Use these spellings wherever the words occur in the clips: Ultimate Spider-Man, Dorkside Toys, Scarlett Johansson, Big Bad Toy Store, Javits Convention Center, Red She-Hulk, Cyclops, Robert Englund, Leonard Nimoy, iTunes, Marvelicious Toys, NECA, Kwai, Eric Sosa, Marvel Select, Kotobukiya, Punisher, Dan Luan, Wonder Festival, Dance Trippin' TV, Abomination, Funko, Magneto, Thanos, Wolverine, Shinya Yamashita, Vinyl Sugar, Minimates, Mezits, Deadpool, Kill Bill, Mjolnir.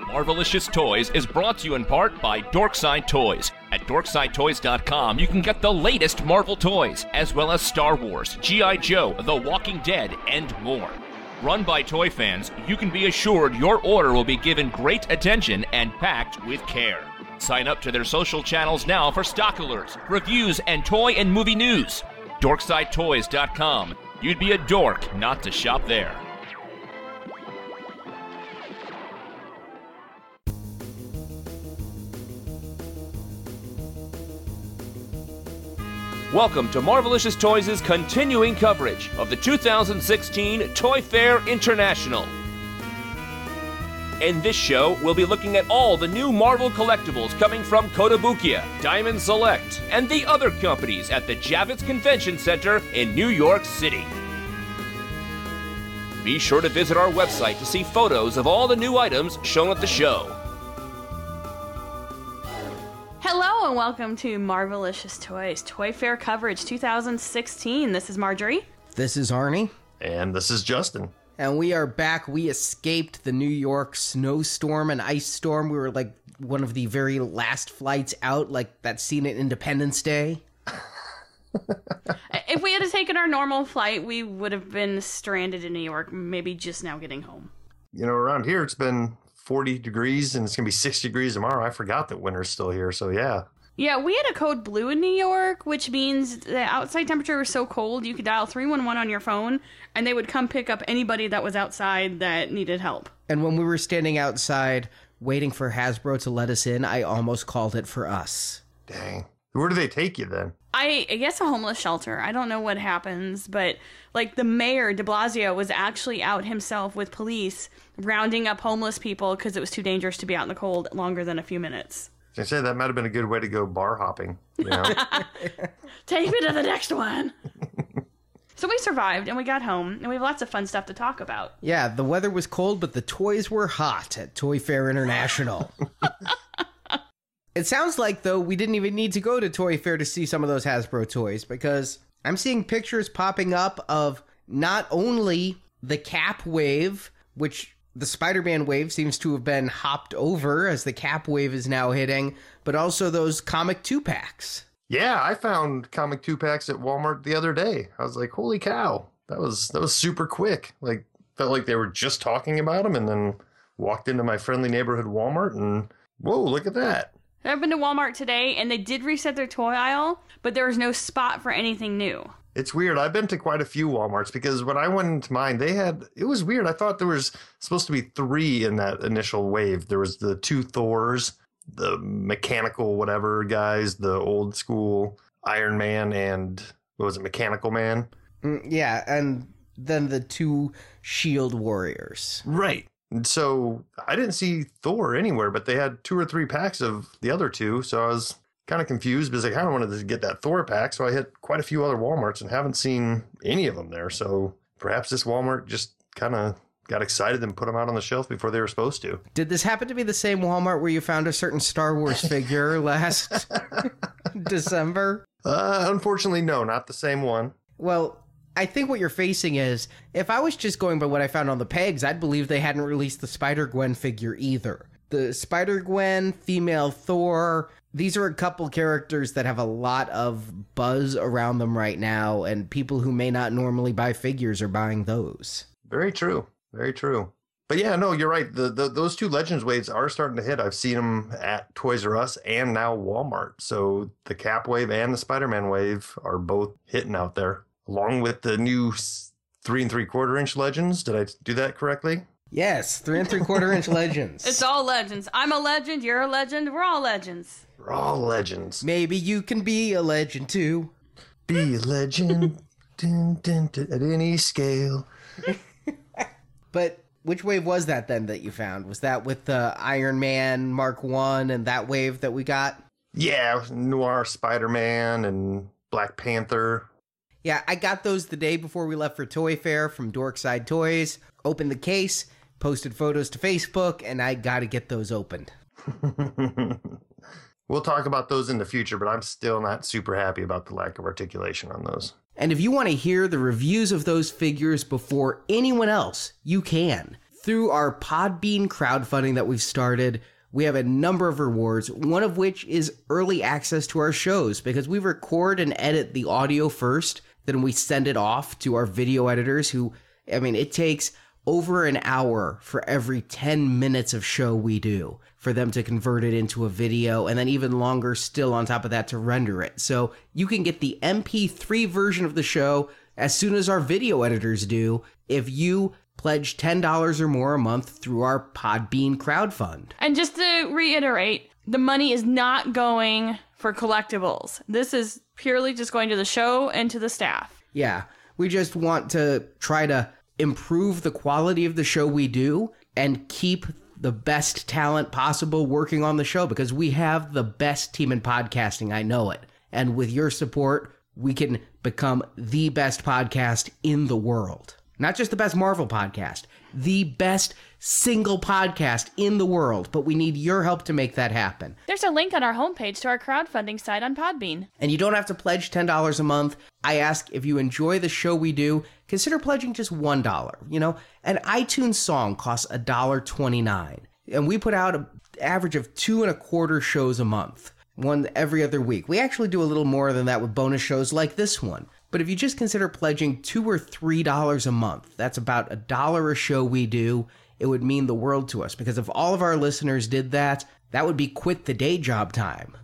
Marvelicious Toys is brought to you in part by Dorkside Toys. At DorksideToys.com, you can get the latest Marvel toys, as well as Star Wars, G.I. Joe, The Walking Dead, and more. Run by toy fans, you can be assured your order will be given great attention and packed with care. Sign up to their social channels now for stock alerts, reviews, and toy and movie news. DorksideToys.com. You'd be a dork not to shop there. Welcome to Marvelicious Toys' continuing coverage of the 2016 Toy Fair International. In this show, we'll be looking at all the new Marvel collectibles coming from Kotobukiya, Diamond Select, and the other companies at the Javits Convention Center in New York City. Be sure to visit our website to see photos of all the new items shown at the show. Hello and welcome to Marvelicious Toys Toy Fair Coverage 2016. This is Marjorie. This is Arnie. And this is Justin. And we are back. We escaped the New York snowstorm and ice storm. We were like one of the very last flights out, like that scene at Independence Day. If we had taken our normal flight, we would have been stranded in New York, maybe just now getting home. You know, around here it's been 40 degrees and it's gonna be 6 degrees tomorrow. I forgot that winter's still here, so yeah, we had a code blue in New York, which means the outside temperature was so cold you could dial 311 on your phone and they would come pick up anybody that was outside that needed help. And when we were standing outside waiting for Hasbro to let us in, I almost called it for us. Dang. Where do they take you then? I guess a homeless shelter. I don't know what happens, but like the mayor, de Blasio, was actually out himself with police rounding up homeless people because it was too dangerous to be out in the cold longer than a few minutes. I said that might have been a good way to go bar hopping. You know? Take me to the next one. So we survived and we got home and we have lots of fun stuff to talk about. Yeah, the weather was cold, but the toys were hot at Toy Fair International. It sounds like, though, we didn't even need to go to Toy Fair to see some of those Hasbro toys, because I'm seeing pictures popping up of not only the Cap wave, which the Spider-Man wave seems to have been hopped over as the Cap wave is now hitting, but also those comic 2-packs. Yeah, I found comic 2-packs at Walmart the other day. I was like, holy cow, that was super quick. Like, felt like they were just talking about them and then walked into my friendly neighborhood Walmart and, whoa, look at that. I've been to Walmart today, and they did reset their toy aisle, but there was no spot for anything new. It's weird. I've been to quite a few Walmarts, because when I went into mine, they had... It was weird. I thought there was supposed to be 3 in that initial wave. There was the 2 Thors, the mechanical whatever guys, the old school Iron Man, and... What was it? Mechanical Man? Yeah, and then the 2 Shield Warriors. Right. So I didn't see Thor anywhere, but they had 2 or 3 packs of the other 2. So I was kind of confused because I kind of wanted to get that Thor pack. So I hit quite a few other Walmarts and haven't seen any of them there. So perhaps this Walmart just kind of got excited and put them out on the shelf before they were supposed to. Did this happen to be the same Walmart where you found a certain Star Wars figure last December? Unfortunately, no, not the same one. Well... I think what you're facing is, if I was just going by what I found on the pegs, I'd believe they hadn't released the Spider-Gwen figure either. The Spider-Gwen, female Thor, these are a couple characters that have a lot of buzz around them right now, and people who may not normally buy figures are buying those. Very true. Very true. But yeah, no, you're right. Those 2 Legends waves are starting to hit. I've seen them at Toys R Us and now Walmart. So the Cap wave and the Spider-Man wave are both hitting out there. Along with the new 3 3/4 inch Legends. Did I do that correctly? Yes, 3 3/4 inch Legends. It's all Legends. I'm a legend, you're a legend, we're all legends. We're all legends. Maybe you can be a legend too. Be a legend dun, dun, dun, at any scale. But which wave was that then that you found? Was that with the Iron Man Mark 1 and that wave that we got? Yeah, Noir Spider-Man and Black Panther. Yeah, I got those the day before we left for Toy Fair from Dorkside Toys, opened the case, posted photos to Facebook, and I got to get those opened. We'll talk about those in the future, but I'm still not super happy about the lack of articulation on those. And if you want to hear the reviews of those figures before anyone else, you can. through our Podbean crowdfunding that we've started, we have a number of rewards, one of which is early access to our shows, because we record and edit the audio first, then we send it off to our video editors who, I mean, it takes over an hour for every 10 minutes of show we do for them to convert it into a video, and then even longer still on top of that to render it. So you can get the MP3 version of the show as soon as our video editors do if you pledge $10 or more a month through our Podbean crowdfund. And just to reiterate, the money is not going for collectibles. This is purely just going to the show and to the staff. Yeah, we just want to try to improve the quality of the show we do and keep the best talent possible working on the show, because we have the best team in podcasting. I know it. And with your support, we can become the best podcast in the world. Not just the best Marvel podcast, the best single podcast in the world, but we need your help to make that happen. There's a link on our homepage to our crowdfunding site on Podbean. And you don't have to pledge $10 a month. I ask if you enjoy the show we do, consider pledging just $1. You know, an iTunes song costs $1.29, and we put out an average of 2.25 shows a month, one every other week. We actually do a little more than that with bonus shows like this one. But if you just consider pledging $2 or $3 a month, that's about $1 a show we do, it would mean the world to us. Because if all of our listeners did that, that would be quit the day job time.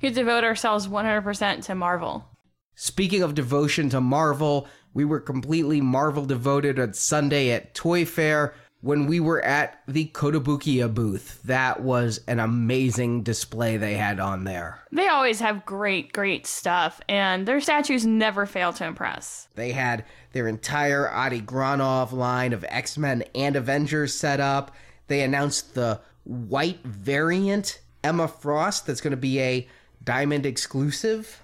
We devote ourselves 100% to Marvel. Speaking of devotion to Marvel, we were completely Marvel devoted on Sunday at Toy Fair when we were at the Kotobukiya booth. That was an amazing display they had on there. They always have great, great stuff, and their statues never fail to impress. They had their entire Adi Granov line of X-Men and Avengers set up. They announced the white variant Emma Frost that's going to be a Diamond exclusive.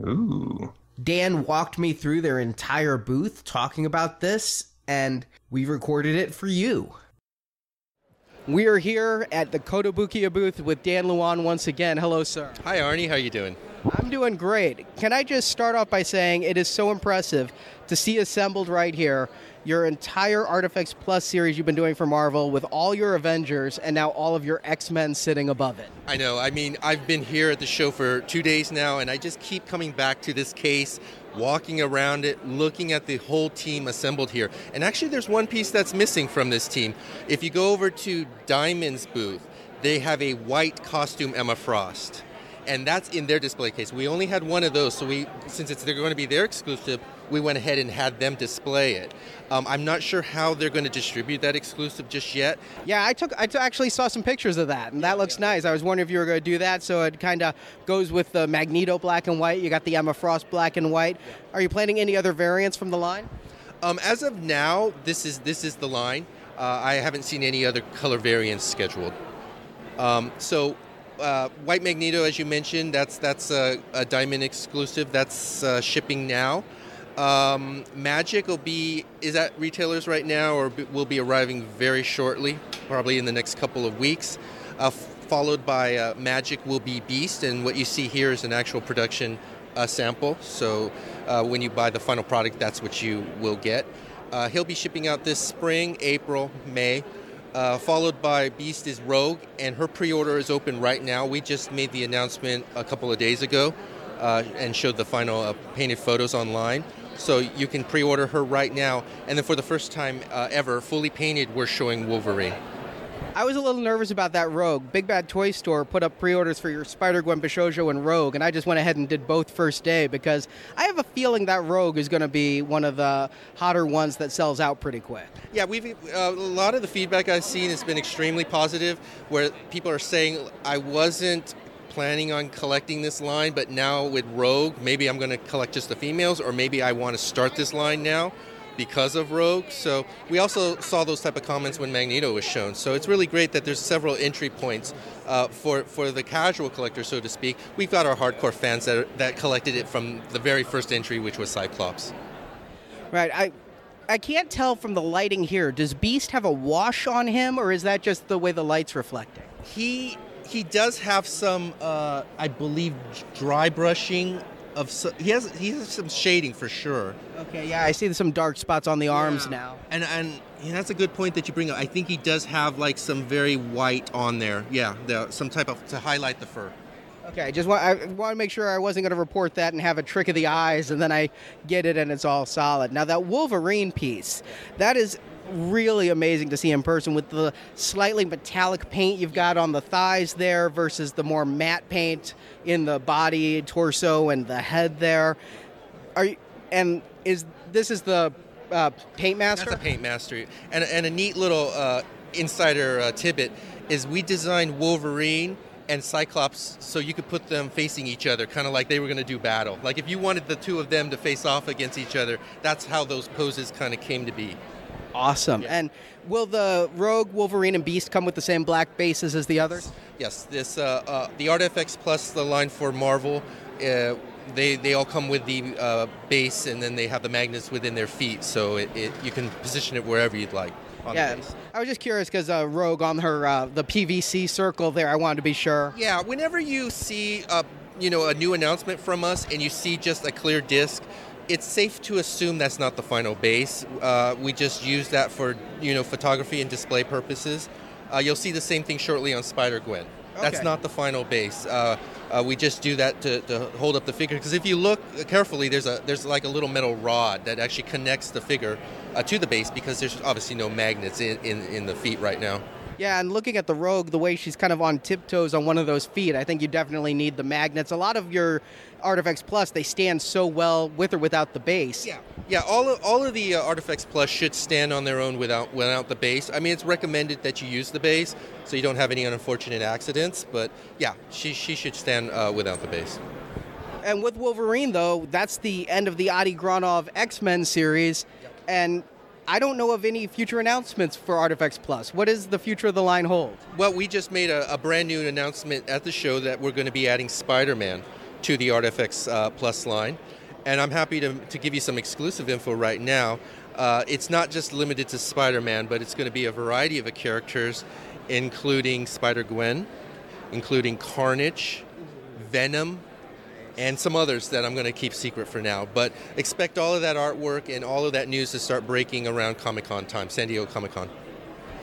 Ooh. Dan walked me through their entire booth talking about this, and we recorded it for you. We are here at the Kotobukiya booth with Dan Luan once again. Hello, sir. Hi, Arnie. How are you doing? I'm doing great. Can I just start off by saying it is so impressive to see assembled right here your entire Artifacts Plus series you've been doing for Marvel with all your Avengers and now all of your X-Men sitting above it. I know. I mean, I've been here at the show for 2 days now, and I just keep coming back to this case, walking around it, looking at the whole team assembled here. And actually, there's one piece that's missing from this team. If you go over to Diamond's booth, they have a white costume Emma Frost, and that's in their display case. We only had one of those, so since they're going to be their exclusive, we went ahead and had them display it. I'm not sure how they're going to distribute that exclusive just yet. Yeah, I actually saw some pictures of that, and that looks nice. I was wondering if you were going to do that, so it kind of goes with the Magneto black and white. You got the Emma Frost black and white. Are you planning any other variants from the line? As of now, this is the line. I haven't seen any other color variants scheduled. White Magneto, as you mentioned, that's a Diamond exclusive. That's shipping now. Magic is at retailers right now, or will be arriving very shortly, probably in the next couple of weeks. Followed by Magic will be Beast, and what you see here is an actual production sample. So when you buy the final product, that's what you will get. He'll be shipping out this spring, April, May. Followed by Beast is Rogue, and her pre-order is open right now. We just made the announcement a couple of days ago and showed the final painted photos online. So you can pre-order her right now. And then for the first time ever, fully painted, we're showing Wolverine. I was a little nervous about that Rogue. Big Bad Toy Store put up pre-orders for your Spider-Gwen, Bishojo, and Rogue, and I just went ahead and did both first day because I have a feeling that Rogue is going to be one of the hotter ones that sells out pretty quick. Yeah, a lot of the feedback I've seen has been extremely positive, where people are saying, I wasn't planning on collecting this line, but now with Rogue, maybe I'm going to collect just the females, or maybe I want to start this line now because of Rogue. So we also saw those type of comments when Magneto was shown. So it's really great that there's several entry points for the casual collector, so to speak. We've got our hardcore fans that collected it from the very first entry, which was Cyclops. Right. I can't tell from the lighting here. Does Beast have a wash on him, or is that just the way the light's reflecting? He does have some, I believe, dry brushing. He has some shading for sure. Okay, yeah, I see some dark spots on the arms now. And Yeah, that's a good point that you bring up. I think he does have like some very white on there. Yeah, some type of to highlight the fur. Okay, I want to make sure I wasn't going to report that and have a trick of the eyes, and then I get it and it's all solid. Now that Wolverine piece, that is really amazing to see in person with the slightly metallic paint you've got on the thighs there versus the more matte paint in the body, torso, and the head there. Is this the paint master? That's a paint master, and a neat little insider tidbit is we designed Wolverine and Cyclops so you could put them facing each other, kind of like they were going to do battle. Like if you wanted the two of them to face off against each other, that's how those poses kind of came to be. Awesome. Yeah. And will the Rogue, Wolverine, and Beast come with the same black bases as the others? Yes. This the Artifacts Plus, the line for Marvel, they all come with the base, and then they have the magnets within their feet, so you can position it wherever you'd like. Yeah, I was just curious because Rogue on her the PVC circle there, I wanted to be sure. Yeah, whenever you see a new announcement from us and you see just a clear disc, it's safe to assume that's not the final base. We just use that for photography and display purposes. You'll see the same thing shortly on Spider-Gwen. Okay. That's not the final base. We just do that to hold up the figure, because if you look carefully, there's like a little metal rod that actually connects the figure to the base, because there's obviously no magnets in the feet right now. Yeah, and looking at the Rogue, the way she's kind of on tiptoes on one of those feet, I think you definitely need the magnets. A lot of your Artifacts Plus, they stand so well with or without the base. Yeah, all of the Artifacts Plus should stand on their own without the base. I mean, it's recommended that you use the base so you don't have any unfortunate accidents, but yeah, she should stand without the base. And with Wolverine, though, that's the end of the Adi Granov X-Men series, yep. And I don't know of any future announcements for Artifacts Plus. What does the future of the line hold? Well, we just made a brand new announcement at the show that we're going to be adding Spider-Man to the Artifacts Plus line. And I'm happy to give you some exclusive info right now. It's not just limited to Spider-Man, but it's going to be a variety of characters, including Spider-Gwen, including Carnage, Venom, and some others that I'm going to keep secret for now. But expect all of that artwork and all of that news to start breaking around Comic-Con time, San Diego Comic-Con.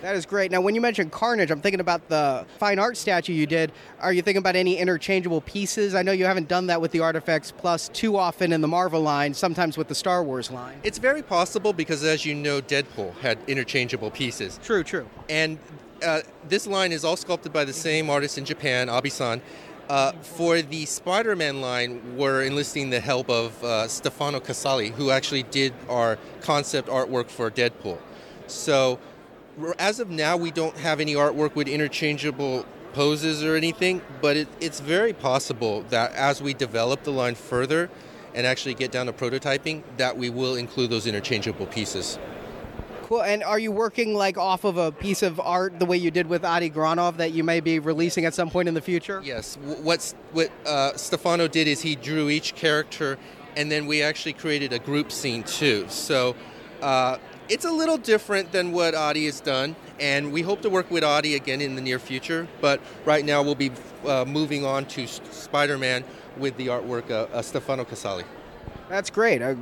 That is great. Now, when you mentioned Carnage, I'm thinking about the fine art statue you did. Are you thinking about any interchangeable pieces? I know you haven't done that with the Artifacts Plus too often in the Marvel line, sometimes with the Star Wars line. It's very possible because, as you know, Deadpool had interchangeable pieces. True. And this line is all sculpted by the same artist in Japan, Abe-san. For the Spider-Man line, we're enlisting the help of Stefano Casali, who actually did our concept artwork for Deadpool. So as of now, we don't have any artwork with interchangeable poses or anything, but it's very possible that as we develop the line further and actually get down to prototyping, that we will include those interchangeable pieces. Cool. And are you working like off of a piece of art the way you did with Adi Granov that you may be releasing at some point in the future? Yes. What Stefano did is he drew each character, and then we actually created a group scene too. So it's a little different than what Adi has done, and we hope to work with Adi again in the near future. But right now we'll be moving on to Spider-Man with the artwork of Stefano Casali. That's great. A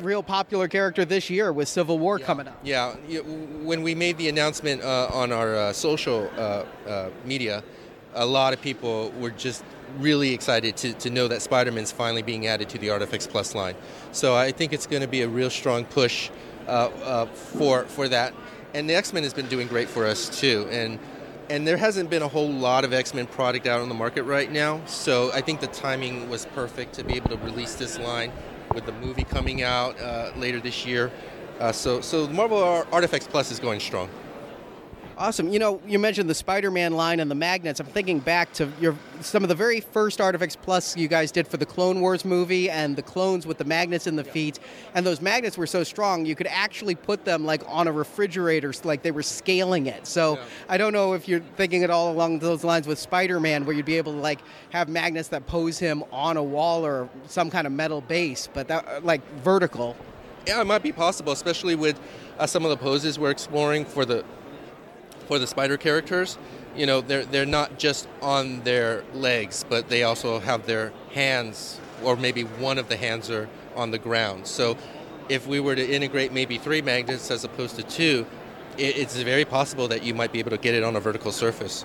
real popular character this year with Civil War coming up. Yeah. When we made the announcement on our social media, a lot of people were just really excited to know that Spider-Man's finally being added to the Artifacts Plus line. So I think it's going to be a real strong push for that. And the X-Men has been doing great for us, too. And there hasn't been a whole lot of X-Men product out on the market right now, so I think the timing was perfect to be able to release this line with the movie coming out later this year. So Marvel Artifacts Plus is going strong. Awesome. You mentioned the Spider-Man line and the magnets. I'm thinking back to some of the very first Artifacts Plus you guys did for the Clone Wars movie and the clones with the magnets in the feet. And those magnets were so strong, you could actually put them like on a refrigerator, like they were scaling it. So yeah. I don't know if you're thinking at all along those lines with Spider-Man, where you'd be able to like have magnets that pose him on a wall or some kind of metal base, but that like vertical. Yeah, it might be possible, especially with some of the poses we're exploring for the spider characters. They're not just on their legs, but they also have their hands, or maybe one of the hands are on the ground. So if we were to integrate maybe 3 magnets as opposed to 2, it's very possible that you might be able to get it on a vertical surface.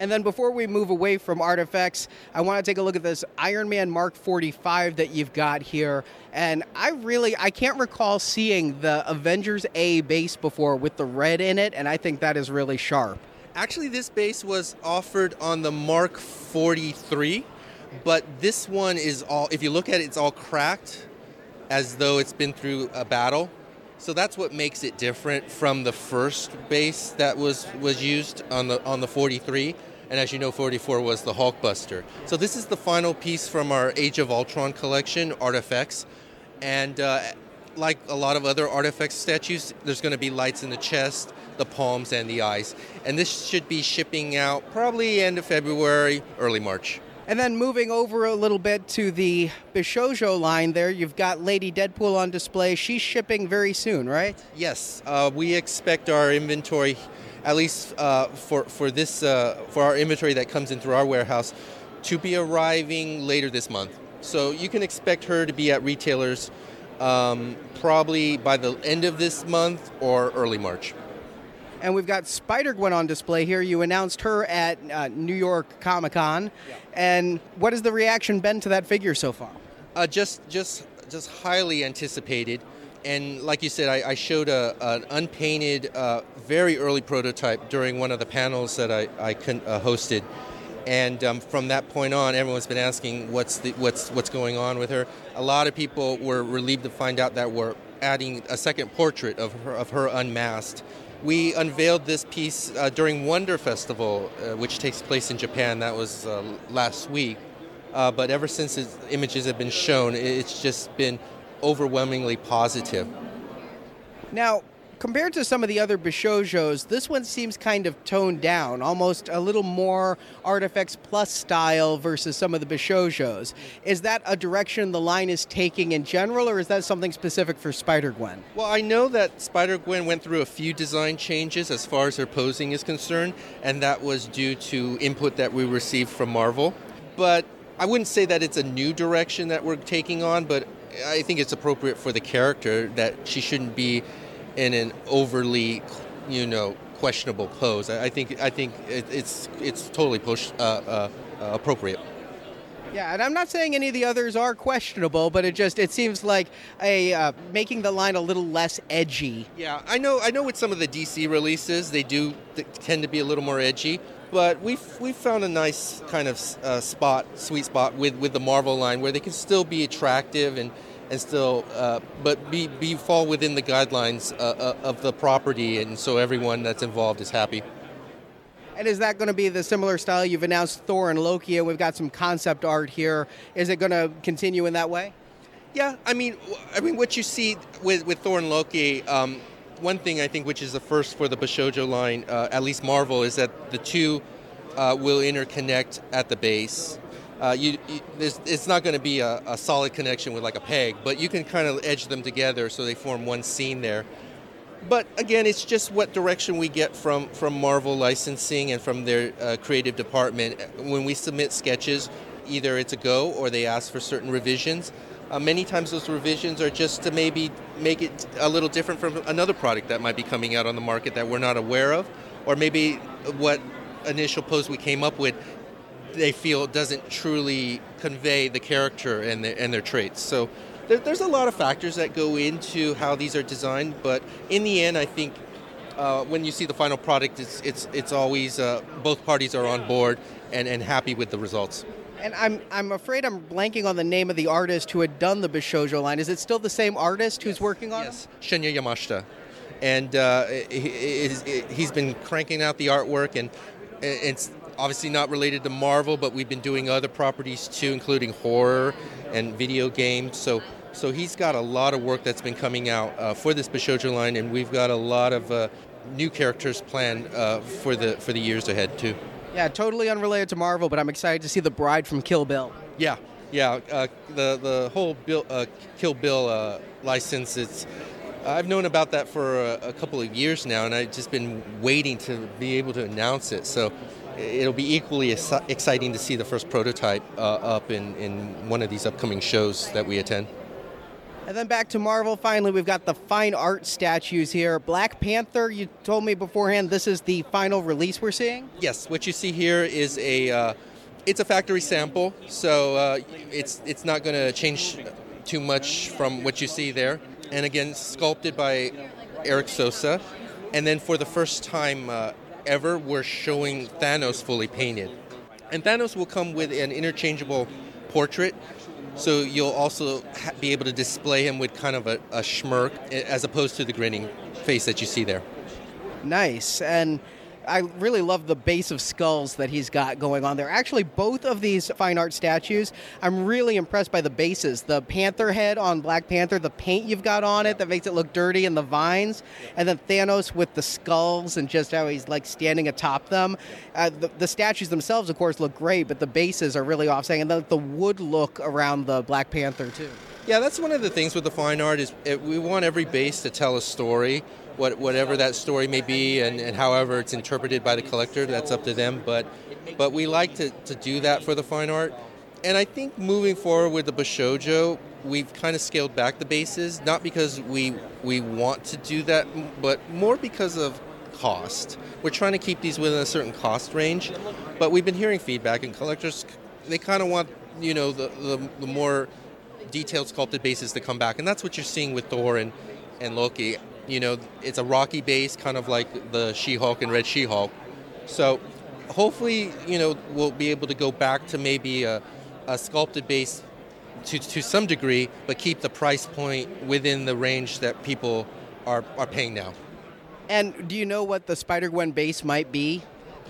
And then before we move away from artifacts, I want to take a look at this Iron Man Mark 45 that you've got here. And I can't recall seeing the Avengers A base before with the red in it, and I think that is really sharp. Actually, this base was offered on the Mark 43, but this one is all, if you look at it, it's all cracked as though it's been through a battle. So that's what makes it different from the first base that was used on the 43. And as you know, 44 was the Hulkbuster. So this is the final piece from our Age of Ultron collection, Artifacts. And like a lot of other Artifacts statues, there's going to be lights in the chest, the palms, and the eyes. And this should be shipping out probably end of February, early March. And then moving over a little bit to the Bishoujo line there, you've got Lady Deadpool on display. She's shipping very soon, right? Yes. We expect our inventory, at least for our inventory that comes in through our warehouse, to be arriving later this month. So you can expect her to be at retailers probably by the end of this month or early March. And we've got Spider-Gwen on display here. You announced her at New York Comic-Con. Yeah. And what has the reaction been to that figure so far? Just highly anticipated. And like you said, I showed an unpainted, very early prototype during one of the panels that I hosted. And from that point on, everyone's been asking what's going on with her. A lot of people were relieved to find out that we're adding a second portrait of her unmasked. We unveiled this piece during Wonder Festival, which takes place in Japan. That was last week. But ever since its images have been shown, it's just been overwhelmingly positive. Now, compared to some of the other Bishoujos, this one seems kind of toned down, almost a little more Artifacts Plus style versus some of the Bishoujos. Is that a direction the line is taking in general, or is that something specific for Spider-Gwen? Well, I know that Spider-Gwen went through a few design changes as far as her posing is concerned, and that was due to input that we received from Marvel. But I wouldn't say that it's a new direction that we're taking on, but I think it's appropriate for the character that she shouldn't be in an overly, questionable pose. I think it's totally appropriate. Yeah, and I'm not saying any of the others are questionable, but it seems like making the line a little less edgy. Yeah, I know. With some of the DC releases, they do tend to be a little more edgy, but we've found a nice kind of sweet spot with the Marvel line where they can still be attractive and still, but be fall within the guidelines of the property, and so everyone that's involved is happy. And is that going to be the similar style? You've announced Thor and Loki, and we've got some concept art here. Is it going to continue in that way? Yeah, I mean, what you see with Thor and Loki, one thing I think which is the first for the Bishojo line, at least Marvel, is that the two will interconnect at the base. It's not going to be a solid connection with like a peg, but you can kind of edge them together so they form one scene there. But again, it's just what direction we get from Marvel licensing and from their creative department. When we submit sketches, either it's a go or they ask for certain revisions. Many times those revisions are just to maybe make it a little different from another product that might be coming out on the market that we're not aware of, or maybe what initial pose we came up with they feel doesn't truly convey the character and their traits. So there's a lot of factors that go into how these are designed, but in the end, I think when you see the final product, it's always both parties are on board and happy with the results. And I'm afraid I'm blanking on the name of the artist who had done the Bishojo line. Is it still the same artist who's working on it? Yes, Shinya Yamashita. And he's been cranking out the artwork, and it's obviously not related to Marvel, but we've been doing other properties too, including horror and video games. So he's got a lot of work that's been coming out for this Bishojo line, and we've got a lot of new characters planned for the years ahead too. Yeah, totally unrelated to Marvel, but I'm excited to see the bride from Kill Bill. Yeah. The whole Kill Bill license, I've known about that for a couple of years now, and I've just been waiting to be able to announce it. So it'll be equally exciting to see the first prototype up in one of these upcoming shows that we attend. And then back to Marvel, finally, we've got the fine art statues here. Black Panther, you told me beforehand, this is the final release we're seeing? Yes, what you see here is a factory sample, so it's not going to change too much from what you see there. And again, sculpted by Eric Sosa. And then for the first time ever, we're showing Thanos fully painted. And Thanos will come with an interchangeable portrait, so you'll also be able to display him with kind of a smirk as opposed to the grinning face that you see there. Nice. And I really love the base of skulls that he's got going on there. Actually, both of these fine art statues, I'm really impressed by the bases. The panther head on Black Panther, the paint you've got on it that makes it look dirty, and the vines. And then Thanos with the skulls and just how he's like standing atop them. The statues themselves, of course, look great, but the bases are really offsetting. And then the wood look around the Black Panther, too. Yeah, that's one of the things with the fine art is we want every base to tell a story. Whatever that story may be and however it's interpreted by the collector, that's up to them. But we like to do that for the fine art. And I think moving forward with the Bashojo, we've kind of scaled back the bases, not because we want to do that, but more because of cost. We're trying to keep these within a certain cost range. But we've been hearing feedback, and collectors, they kind of want, you know, the more detailed sculpted bases to come back. And that's what you're seeing with Thor and Loki. You know, it's a rocky base, kind of like the She-Hulk and Red She-Hulk. So hopefully, you know, we'll be able to go back to maybe a sculpted base to some degree, but keep the price point within the range that people are paying now. And do you know what the Spider-Gwen base might be?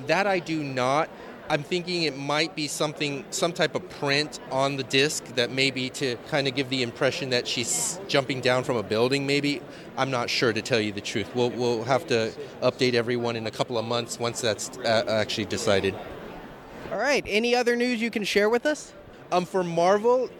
That I do not. I'm thinking it might be some type of print on the disc that maybe to kind of give the impression that she's jumping down from a building maybe. I'm not sure, to tell you the truth. We'll have to update everyone in a couple of months once that's actually decided. All right. Any other news you can share with us? For Marvel,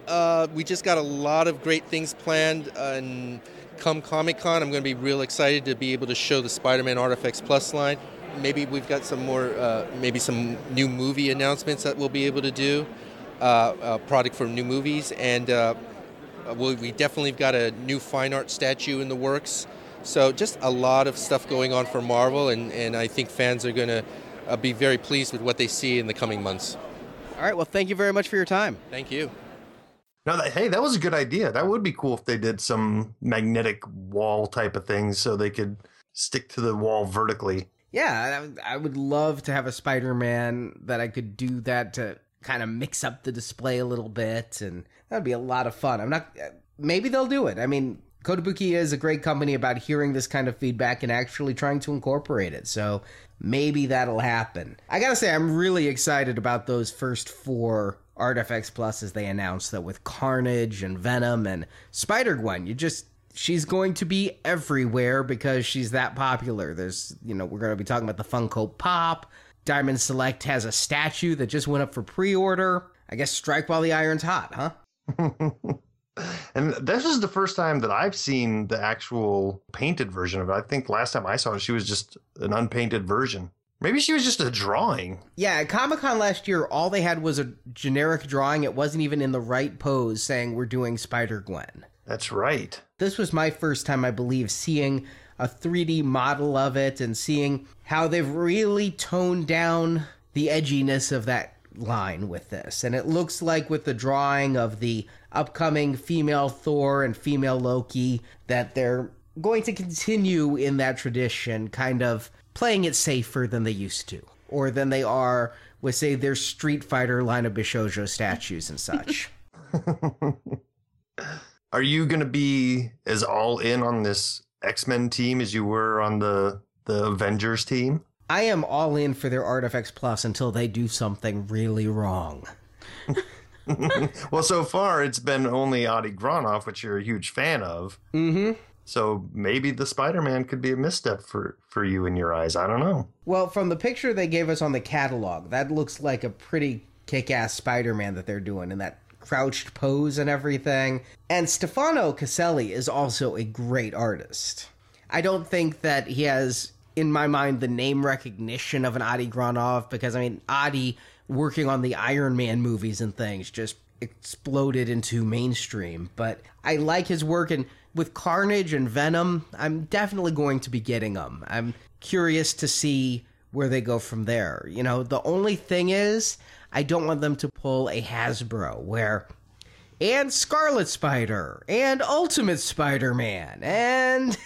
we just got a lot of great things planned. And come Comic-Con, I'm going to be real excited to be able to show the Spider-Man Artifacts Plus line. Maybe we've got some more, maybe some new movie announcements that we'll be able to do, a product for new movies. And we definitely got a new fine art statue in the works. So just a lot of stuff going on for Marvel, and I think fans are going to be very pleased with what they see in the coming months. All right. Well, thank you very much for your time. Thank you. No, hey, that was a good idea. That would be cool if they did some magnetic wall type of things so they could stick to the wall vertically. Yeah, I would love to have a Spider-Man that I could do that to kind of mix up the display a little bit, and that would be a lot of fun. Maybe they'll do it. I mean, Kotobukiya is a great company about hearing this kind of feedback and actually trying to incorporate it, so maybe that'll happen. I gotta say, I'm really excited about those first four Artifacts Plus as they announced that with Carnage and Venom and Spider-Gwen, she's going to be everywhere because she's that popular. There's, you know, we're going to be talking about the Funko Pop. Diamond Select has a statue that just went up for pre-order. I guess strike while the iron's hot, huh? And this is the first time that I've seen the actual painted version of it. I think last time I saw it, she was just an unpainted version. Maybe she was just a drawing. Yeah, at Comic-Con last year, all they had was a generic drawing. It wasn't even in the right pose saying we're doing Spider-Gwen. That's right. This was my first time, I believe, seeing a 3D model of it and seeing how they've really toned down the edginess of that line with this. And it looks like with the drawing of the upcoming female Thor and female Loki that they're going to continue in that tradition, kind of playing it safer than they used to, or than they are with, say, their Street Fighter line of Bishojo statues and such. Are you going to be as all in on this X-Men team as you were on the Avengers team? I am all in for their Artifacts Plus until they do something really wrong. Well, so far it's been only Adi Granov, which you're a huge fan of. Mm-hmm. So maybe the Spider-Man could be a misstep for you in your eyes. I don't know. Well, from the picture they gave us on the catalog, that looks like a pretty kick-ass Spider-Man that they're doing in that crouched pose and everything. And Stefano Caselli is also a great artist. I don't think that he has, in my mind, the name recognition of an Adi Granov because, I mean, Adi working on the Iron Man movies and things just exploded into mainstream. But I like his work, and with Carnage and Venom, I'm definitely going to be getting them. I'm curious to see where they go from there. You know, the only thing is, I don't want them to pull a Hasbro where, and Scarlet Spider, and Ultimate Spider-Man, and...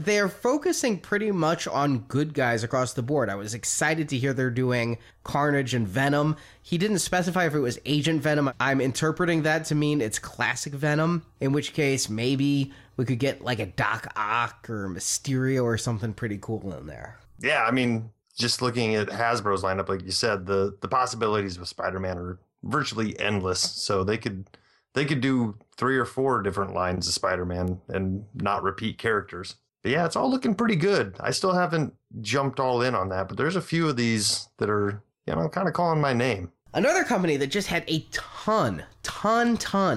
They're focusing pretty much on good guys across the board. I was excited to hear they're doing Carnage and Venom. He didn't specify if it was Agent Venom. I'm interpreting that to mean it's classic Venom, in which case maybe we could get like a Doc Ock or Mysterio or something pretty cool in there. Yeah, I mean, just looking at Hasbro's lineup, like you said, the possibilities with Spider-Man are virtually endless. So they could do 3 or 4 different lines of Spider-Man and not repeat characters. But yeah, it's all looking pretty good. I still haven't jumped all in on that, but there's a few of these that are, you know, kind of calling my name. Another company that just had a ton,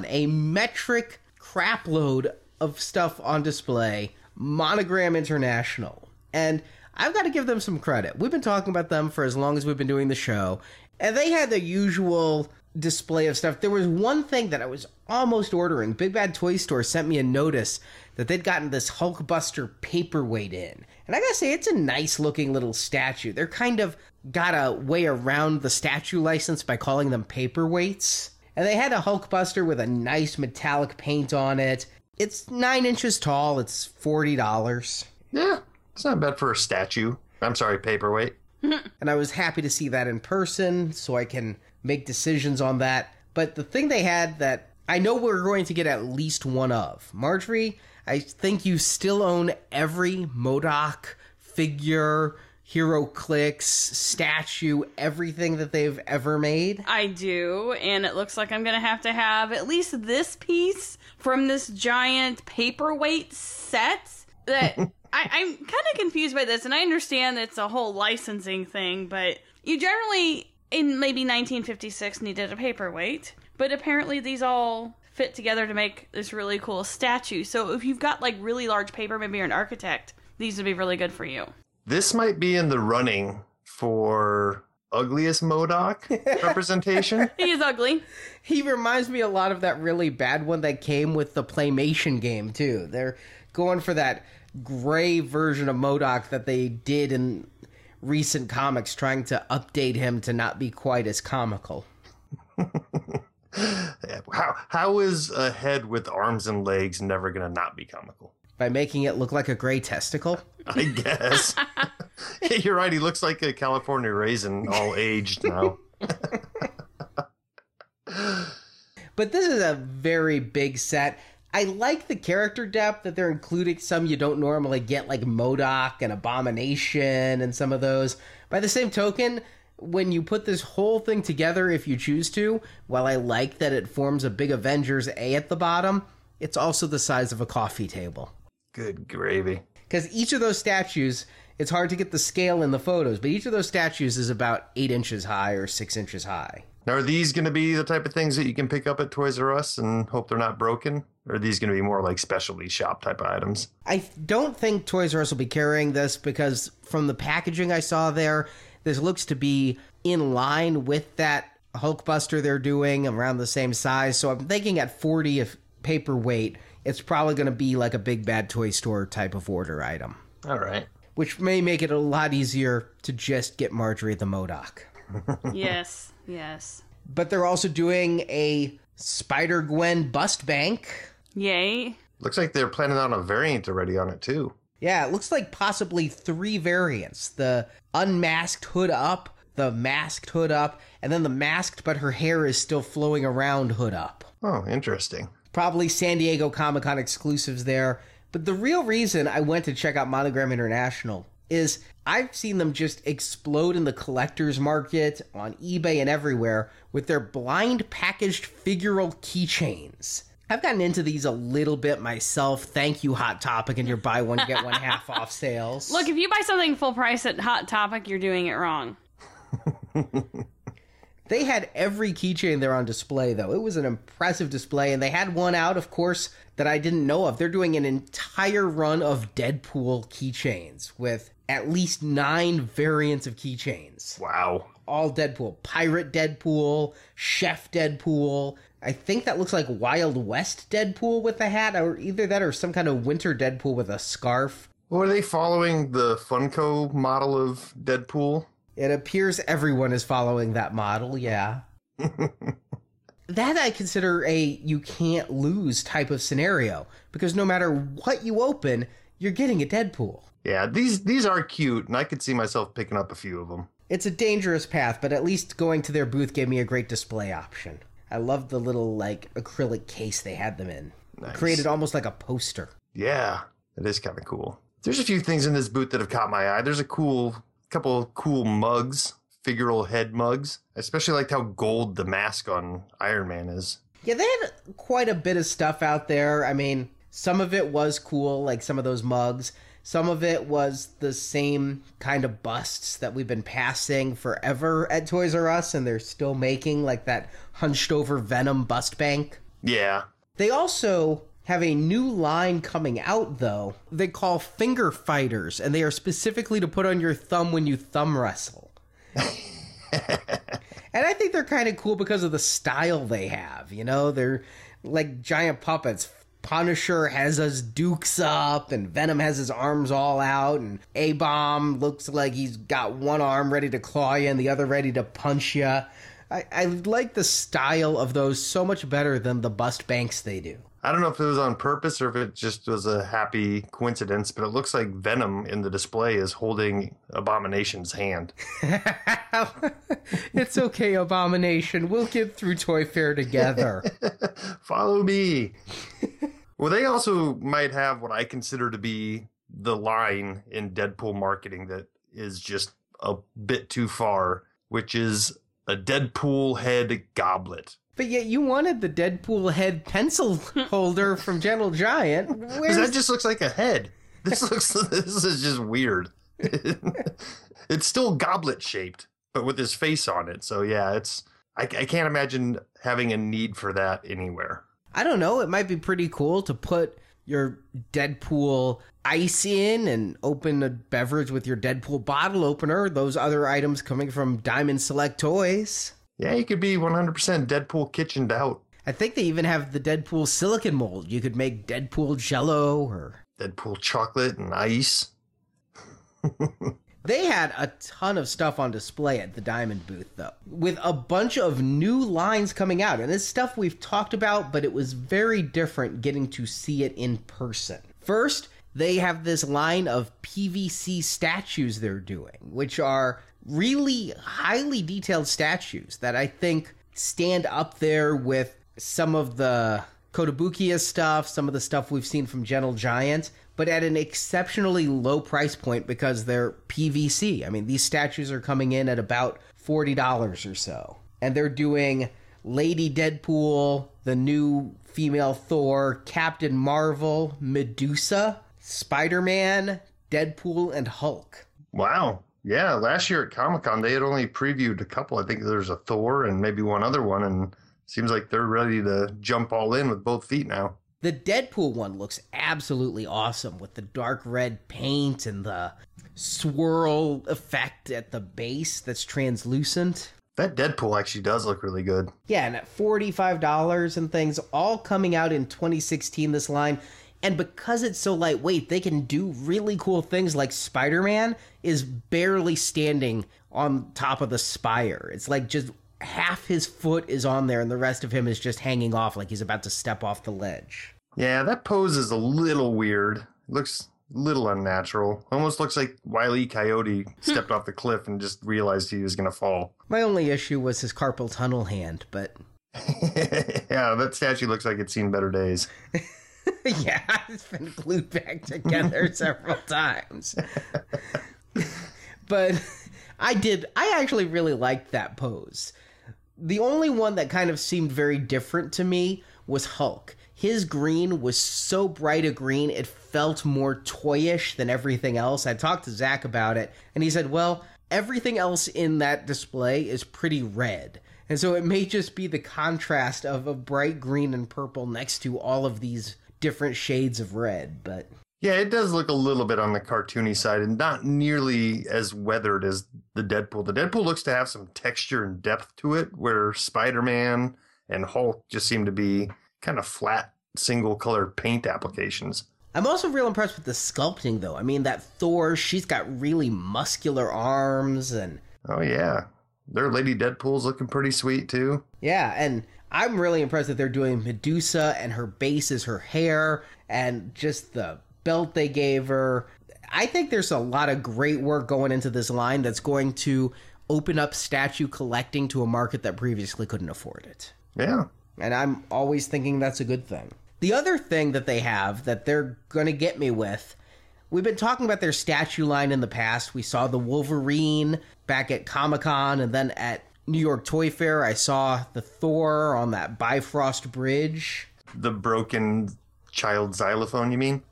a metric crap load of stuff on display, Monogram International. And I've got to give them some credit. We've been talking about them for as long as we've been doing the show, and they had their usual display of stuff. There was one thing that I was almost ordering. Big Bad Toy Store sent me a notice that they'd gotten this Hulkbuster paperweight in. And I gotta say, it's a nice looking little statue. They're kind of got a way around the statue license by calling them paperweights. And they had a Hulkbuster with a nice metallic paint on it. It's 9 inches tall. It's $40. Yeah, it's not bad for a statue. I'm sorry, paperweight. And I was happy to see that in person, so I can make decisions on that. But the thing they had that I know we're going to get at least one of, Marjorie, I think you still own every MODOK figure, HeroClix, statue, everything that they've ever made. I do, and it looks like I'm going to have at least this piece from this giant paperweight set that I'm kind of confused by this, and I understand it's a whole licensing thing, but you generally, in maybe 1956, needed a paperweight, but apparently these all fit together to make this really cool statue. So if you've got like really large paper, maybe you're an architect, these would be really good for you. This might be in the running for ugliest MODOK representation. He is ugly. He reminds me a lot of that really bad one that came with the Playmation game too. They're going for that gray version of MODOK that they did in recent comics, trying to update him to not be quite as comical. How is a head with arms and legs never going to not be comical? By making it look like a gray testicle? I guess. Yeah, you're right. He looks like a California raisin all aged now. But this is a very big set. I like the character depth that they're including. Some you don't normally get, like MODOK and Abomination and some of those. By the same token, when you put this whole thing together, if you choose to, while I like that it forms a big Avengers A at the bottom, it's also the size of a coffee table. Good gravy. Because each of those statues, it's hard to get the scale in the photos, but each of those statues is about 8 inches high or 6 inches high. Now, are these going to be the type of things that you can pick up at Toys R Us and hope they're not broken? Or are these going to be more like specialty shop type items? I don't think Toys R Us will be carrying this, because from the packaging I saw there, this looks to be in line with that Hulkbuster they're doing, around the same size. So I'm thinking at 40 if paperweight, it's probably going to be like a Big Bad Toy Store type of order item. All right. Which may make it a lot easier to just get Marjorie the MODOK. Yes, yes. But they're also doing a Spider-Gwen bust bank. Yay. Looks like they're planning on a variant already on it, too. Yeah, it looks like possibly 3 variants. The unmasked hood up, the masked hood up, and then the masked but her hair is still flowing around hood up. Oh, interesting. Probably San Diego Comic-Con exclusives there. But the real reason I went to check out Monogram International is I've seen them just explode in the collector's market, on eBay and everywhere, with their blind packaged figural keychains. I've gotten into these a little bit myself. Thank you, Hot Topic, and your buy one, get one half off sales. Look, if you buy something full price at Hot Topic, you're doing it wrong. They had every keychain there on display, though. It was an impressive display, and they had one out, of course, that I didn't know of. They're doing an entire run of Deadpool keychains with at least 9 variants of keychains. Wow. All Deadpool. Pirate Deadpool, Chef Deadpool. I think that looks like Wild West Deadpool with a hat, or either that or some kind of winter Deadpool with a scarf. Well, are they following the Funko model of Deadpool? It appears everyone is following that model, yeah. That I consider a you-can't-lose type of scenario, because no matter what you open, you're getting a Deadpool. Yeah, these are cute, and I could see myself picking up a few of them. It's a dangerous path, but at least going to their booth gave me a great display option. I loved the little, like, acrylic case they had them in. Nice. It created almost like a poster. Yeah, it is kind of cool. There's a few things in this booth that have caught my eye. There's a couple of cool mugs, figural head mugs. I especially liked how gold the mask on Iron Man is. Yeah, they had quite a bit of stuff out there. I mean, some of it was cool, like some of those mugs. Some of it was the same kind of busts that we've been passing forever at Toys R Us, and they're still making, like that hunched-over Venom bust bank. Yeah. They also have a new line coming out, though, they call Finger Fighters, and they are specifically to put on your thumb when you thumb wrestle. And I think they're kind of cool because of the style they have, you know? They're like giant puppets. Punisher has his dukes up, and Venom has his arms all out, and A-Bomb looks like he's got one arm ready to claw you and the other ready to punch you. I like the style of those so much better than the bust banks they do. I don't know if it was on purpose or if it just was a happy coincidence, but it looks like Venom in the display is holding Abomination's hand. It's okay, Abomination. We'll get through Toy Fair together. Follow me. Well, they also might have what I consider to be the line in Deadpool marketing that is just a bit too far, which is a Deadpool head goblet. But yet you wanted the Deadpool head pencil holder from Gentle Giant. Because that just looks like a head. This is just weird. It's still goblet shaped, but with his face on it. So yeah, I can't imagine having a need for that anywhere. I don't know. It might be pretty cool to put your Deadpool ice in and open a beverage with your Deadpool bottle opener. Those other items coming from Diamond Select Toys. Yeah, you could be 100% Deadpool kitchened out. I think they even have the Deadpool silicon mold. You could make Deadpool jello or Deadpool chocolate and ice. They had a ton of stuff on display at the Diamond booth, though, with a bunch of new lines coming out. And it's stuff we've talked about, but it was very different getting to see it in person. First, they have this line of PVC statues they're doing, which are really highly detailed statues that I think stand up there with some of the Kotobukiya stuff, some of the stuff we've seen from Gentle Giant, but at an exceptionally low price point because they're PVC. I mean, these statues are coming in at about $40 or so. And they're doing Lady Deadpool, the new female Thor, Captain Marvel, Medusa, Spider-Man, Deadpool, and Hulk. Wow. Yeah, last year at Comic-Con, they had only previewed a couple. I think there's a Thor and maybe one other one, and it seems like they're ready to jump all in with both feet now. The Deadpool one looks absolutely awesome with the dark red paint and the swirl effect at the base that's translucent. That Deadpool actually does look really good. Yeah, and at $45 and things, all coming out in 2016, this line. And because it's so lightweight, they can do really cool things like Spider-Man is barely standing on top of the spire. It's like just half his foot is on there and the rest of him is just hanging off like he's about to step off the ledge. Yeah, that pose is a little weird. It looks a little unnatural. Almost looks like Wile E. Coyote stepped off the cliff and just realized he was going to fall. My only issue was his carpal tunnel hand, but... Yeah, that statue looks like it's seen better days. Yeah, it's been glued back together several times. But I actually really liked that pose. The only one that kind of seemed very different to me was Hulk. His green was so bright a green, it felt more toyish than everything else. I talked to Zach about it, and he said, well, everything else in that display is pretty red. And so it may just be the contrast of a bright green and purple next to all of these different shades of red, but... Yeah, it does look a little bit on the cartoony side and not nearly as weathered as the Deadpool. The Deadpool looks to have some texture and depth to it, where Spider-Man and Hulk just seem to be kind of flat, single-colored paint applications. I'm also real impressed with the sculpting, though. I mean, that Thor, she's got really muscular arms and... Oh, yeah. Their Lady Deadpool's looking pretty sweet, too. Yeah, and... I'm really impressed that they're doing Medusa, and her base is her hair, and just the belt they gave her. I think there's a lot of great work going into this line that's going to open up statue collecting to a market that previously couldn't afford it. Yeah. And I'm always thinking that's a good thing. The other thing that they have that they're going to get me with, we've been talking about their statue line in the past. We saw the Wolverine back at Comic-Con, and then at New York Toy Fair, I saw the Thor on that Bifrost Bridge. The broken child xylophone, you mean?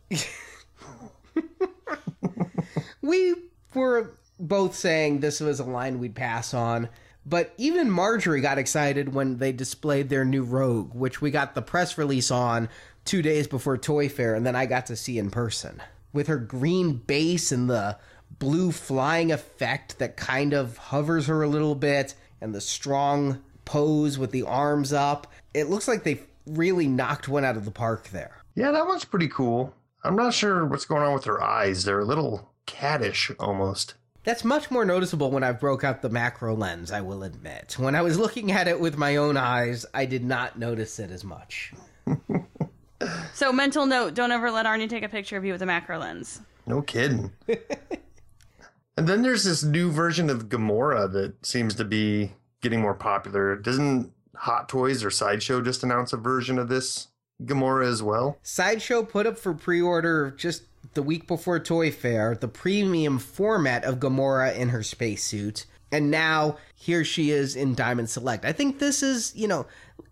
We were both saying this was a line we'd pass on, but even Marjorie got excited when they displayed their new Rogue, which we got the press release on 2 days before Toy Fair, and then I got to see in person. With her green base and the blue flying effect that kind of hovers her a little bit, and the strong pose with the arms up. It looks like they really knocked one out of the park there. Yeah, that one's pretty cool. I'm not sure what's going on with her eyes. They're a little caddish almost. That's much more noticeable when I broke out the macro lens, I will admit. When I was looking at it with my own eyes, I did not notice it as much. So, mental note, don't ever let Arnie take a picture of you with a macro lens. No kidding. And then there's this new version of Gamora that seems to be getting more popular. Doesn't Hot Toys or Sideshow just announce a version of this Gamora as well? Sideshow put up for pre-order just the week before Toy Fair, the premium format of Gamora in her spacesuit. And now here she is in Diamond Select. I think this is, you know,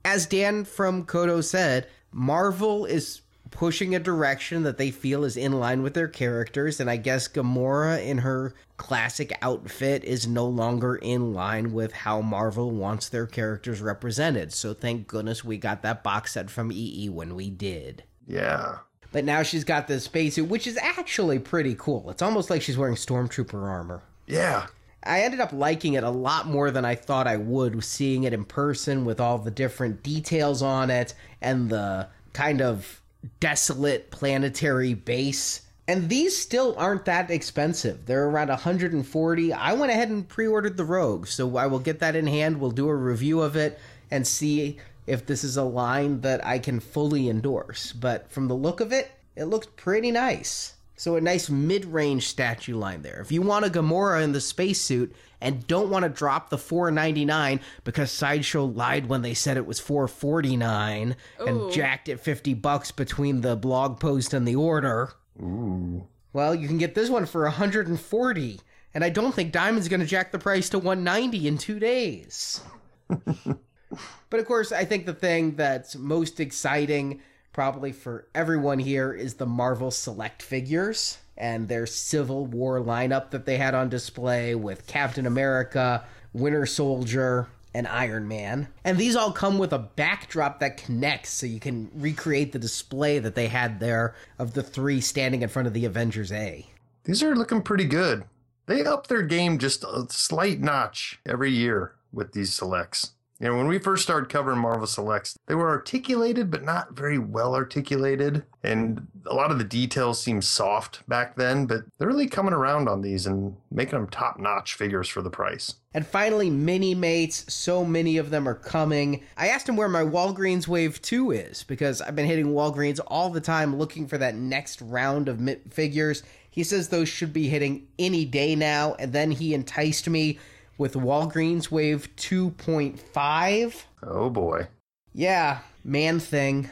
as Dan from Kodo said, Marvel is pushing a direction that they feel is in line with their characters, and I guess Gamora in her classic outfit is no longer in line with how Marvel wants their characters represented. So thank goodness we got that box set from EE when we did. Yeah. But now she's got this spacesuit, which is actually pretty cool. It's almost like she's wearing stormtrooper armor. Yeah. I ended up liking it a lot more than I thought I would, seeing it in person with all the different details on it and the kind of desolate planetary base. And these still aren't that expensive. They're around $140. I went ahead and pre-ordered the Rogue, so I will get that in hand. We'll do a review of it and see if this is a line that I can fully endorse. But from the look of it, it looks pretty nice. So a nice mid-range statue line there. If you want a Gamora in the spacesuit and don't want to drop the $4.99 because Sideshow lied when they said it was $4.49 and jacked it $50 between the blog post and the order. Ooh. Well, you can get this one for $140, and I don't think Diamond's going to jack the price to $190 in 2 days. But of course, I think the thing that's most exciting probably for everyone here is the Marvel Select figures and their Civil War lineup that they had on display with Captain America, Winter Soldier, and Iron Man. And these all come with a backdrop that connects, so you can recreate the display that they had there of the three standing in front of the Avengers A. These are looking pretty good. They up their game just a slight notch every year with these selects. You know, when we first started covering Marvel Selects, they were articulated, but not very well articulated. And a lot of the details seemed soft back then, but they're really coming around on these and making them top-notch figures for the price. And finally, Minimates. So many of them are coming. I asked him where my Walgreens Wave 2 is, because I've been hitting Walgreens all the time looking for that next round of figures. He says those should be hitting any day now, and then he enticed me with Walgreens Wave 2.5. Oh, boy. Yeah, Man-Thing.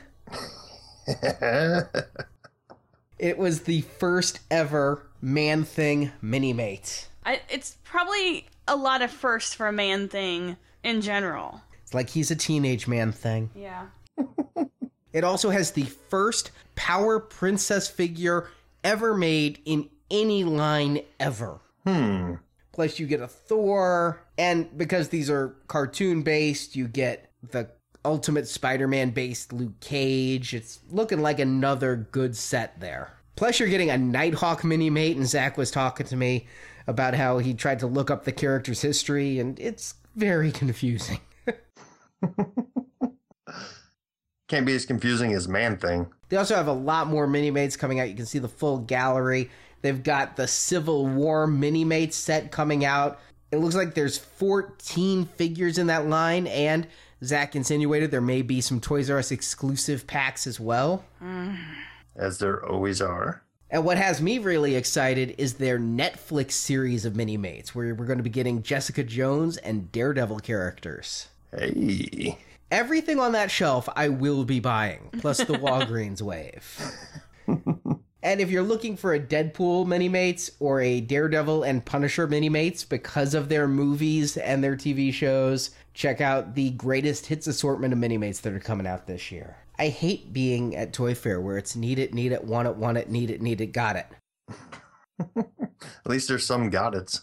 It was the first ever Man-Thing Minimate. It's probably a lot of firsts for Man-Thing in general. It's like he's a teenage Man-Thing. Yeah. It also has the first Power Princess figure ever made in any line ever. Plus you get a Thor, and because these are cartoon-based, you get the Ultimate Spider-Man-based Luke Cage. It's looking like another good set there. Plus you're getting a Nighthawk Minimate, and Zach was talking to me about how he tried to look up the character's history, and it's very confusing. Can't be as confusing as Man-Thing. They also have a lot more Minimates coming out. You can see the full gallery. They've got the Civil War Minimates set coming out. It looks like there's 14 figures in that line, and Zach insinuated there may be some Toys R Us exclusive packs as well. As there always are. And what has me really excited is their Netflix series of Minimates, where we're going to be getting Jessica Jones and Daredevil characters. Hey. Everything on that shelf I will be buying, plus the Walgreens wave. And if you're looking for a Deadpool Minimates or a Daredevil and Punisher Minimates because of their movies and their TV shows, check out the greatest hits assortment of Minimates that are coming out this year. I hate being at Toy Fair where it's need it, want it, need it, got it. At least there's some got it.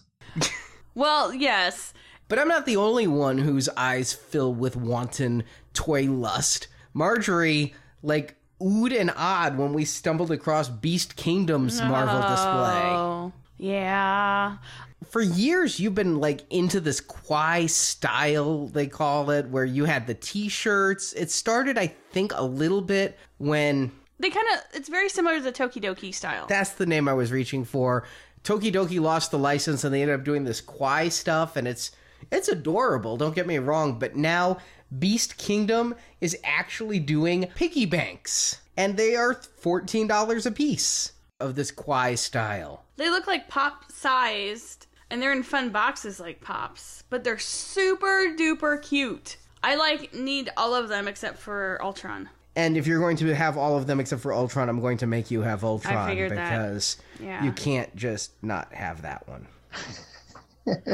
Well, yes. But I'm not the only one whose eyes fill with wanton toy lust. Marjorie, like, oohed and awed when we stumbled across Beast Kingdom's Marvel display. Yeah. For years, you've been, like, into this Kwai style, they call it, where you had the T-shirts. It started, I think, a little bit when... it's very similar to the Tokidoki style. That's the name I was reaching for. Tokidoki lost the license, and they ended up doing this Kwai stuff, and it's adorable, don't get me wrong, but now Beast Kingdom is actually doing piggy banks, and they are $14 a piece of this Kwai style. They look like pop-sized, and they're in fun boxes like Pops, but they're super-duper cute. I, need all of them except for Ultron. And if you're going to have all of them except for Ultron, I'm going to make you have Ultron. I figured because that. Yeah. You can't just not have that one. But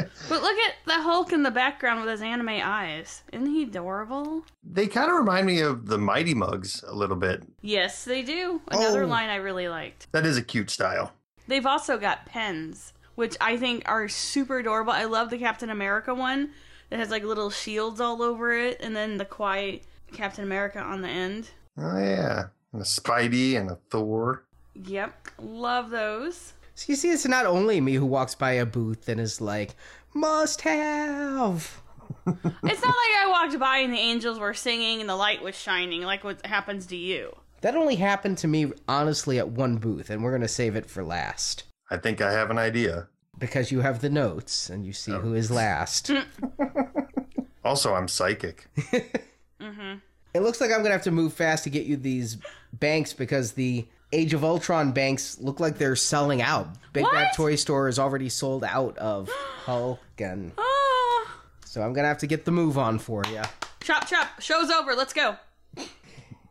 look at the Hulk in the background with his anime eyes. Isn't he adorable? They kind of remind me of the Mighty Mugs a little bit. Yes, they do. Another line I really liked. That is a cute style. They've also got pens, which I think are super adorable. I love the Captain America one that has little shields all over it, and then the quiet Captain America on the end. Oh, yeah. And a Spidey and a Thor. Yep. Love those. So you see, it's not only me who walks by a booth and is like, must have. It's not like I walked by and the angels were singing and the light was shining, like what happens to you. That only happened to me, honestly, at one booth, and we're going to save it for last. I think I have an idea. Because you have the notes, and you see who is last. Also, I'm psychic. Mm-hmm. It looks like I'm going to have to move fast to get you these banks because the Age of Ultron banks look like they're selling out. Big Bad Toy Store is already sold out of Hulk and... So I'm going to have to get the move on for you. Chop, chop. Show's over. Let's go.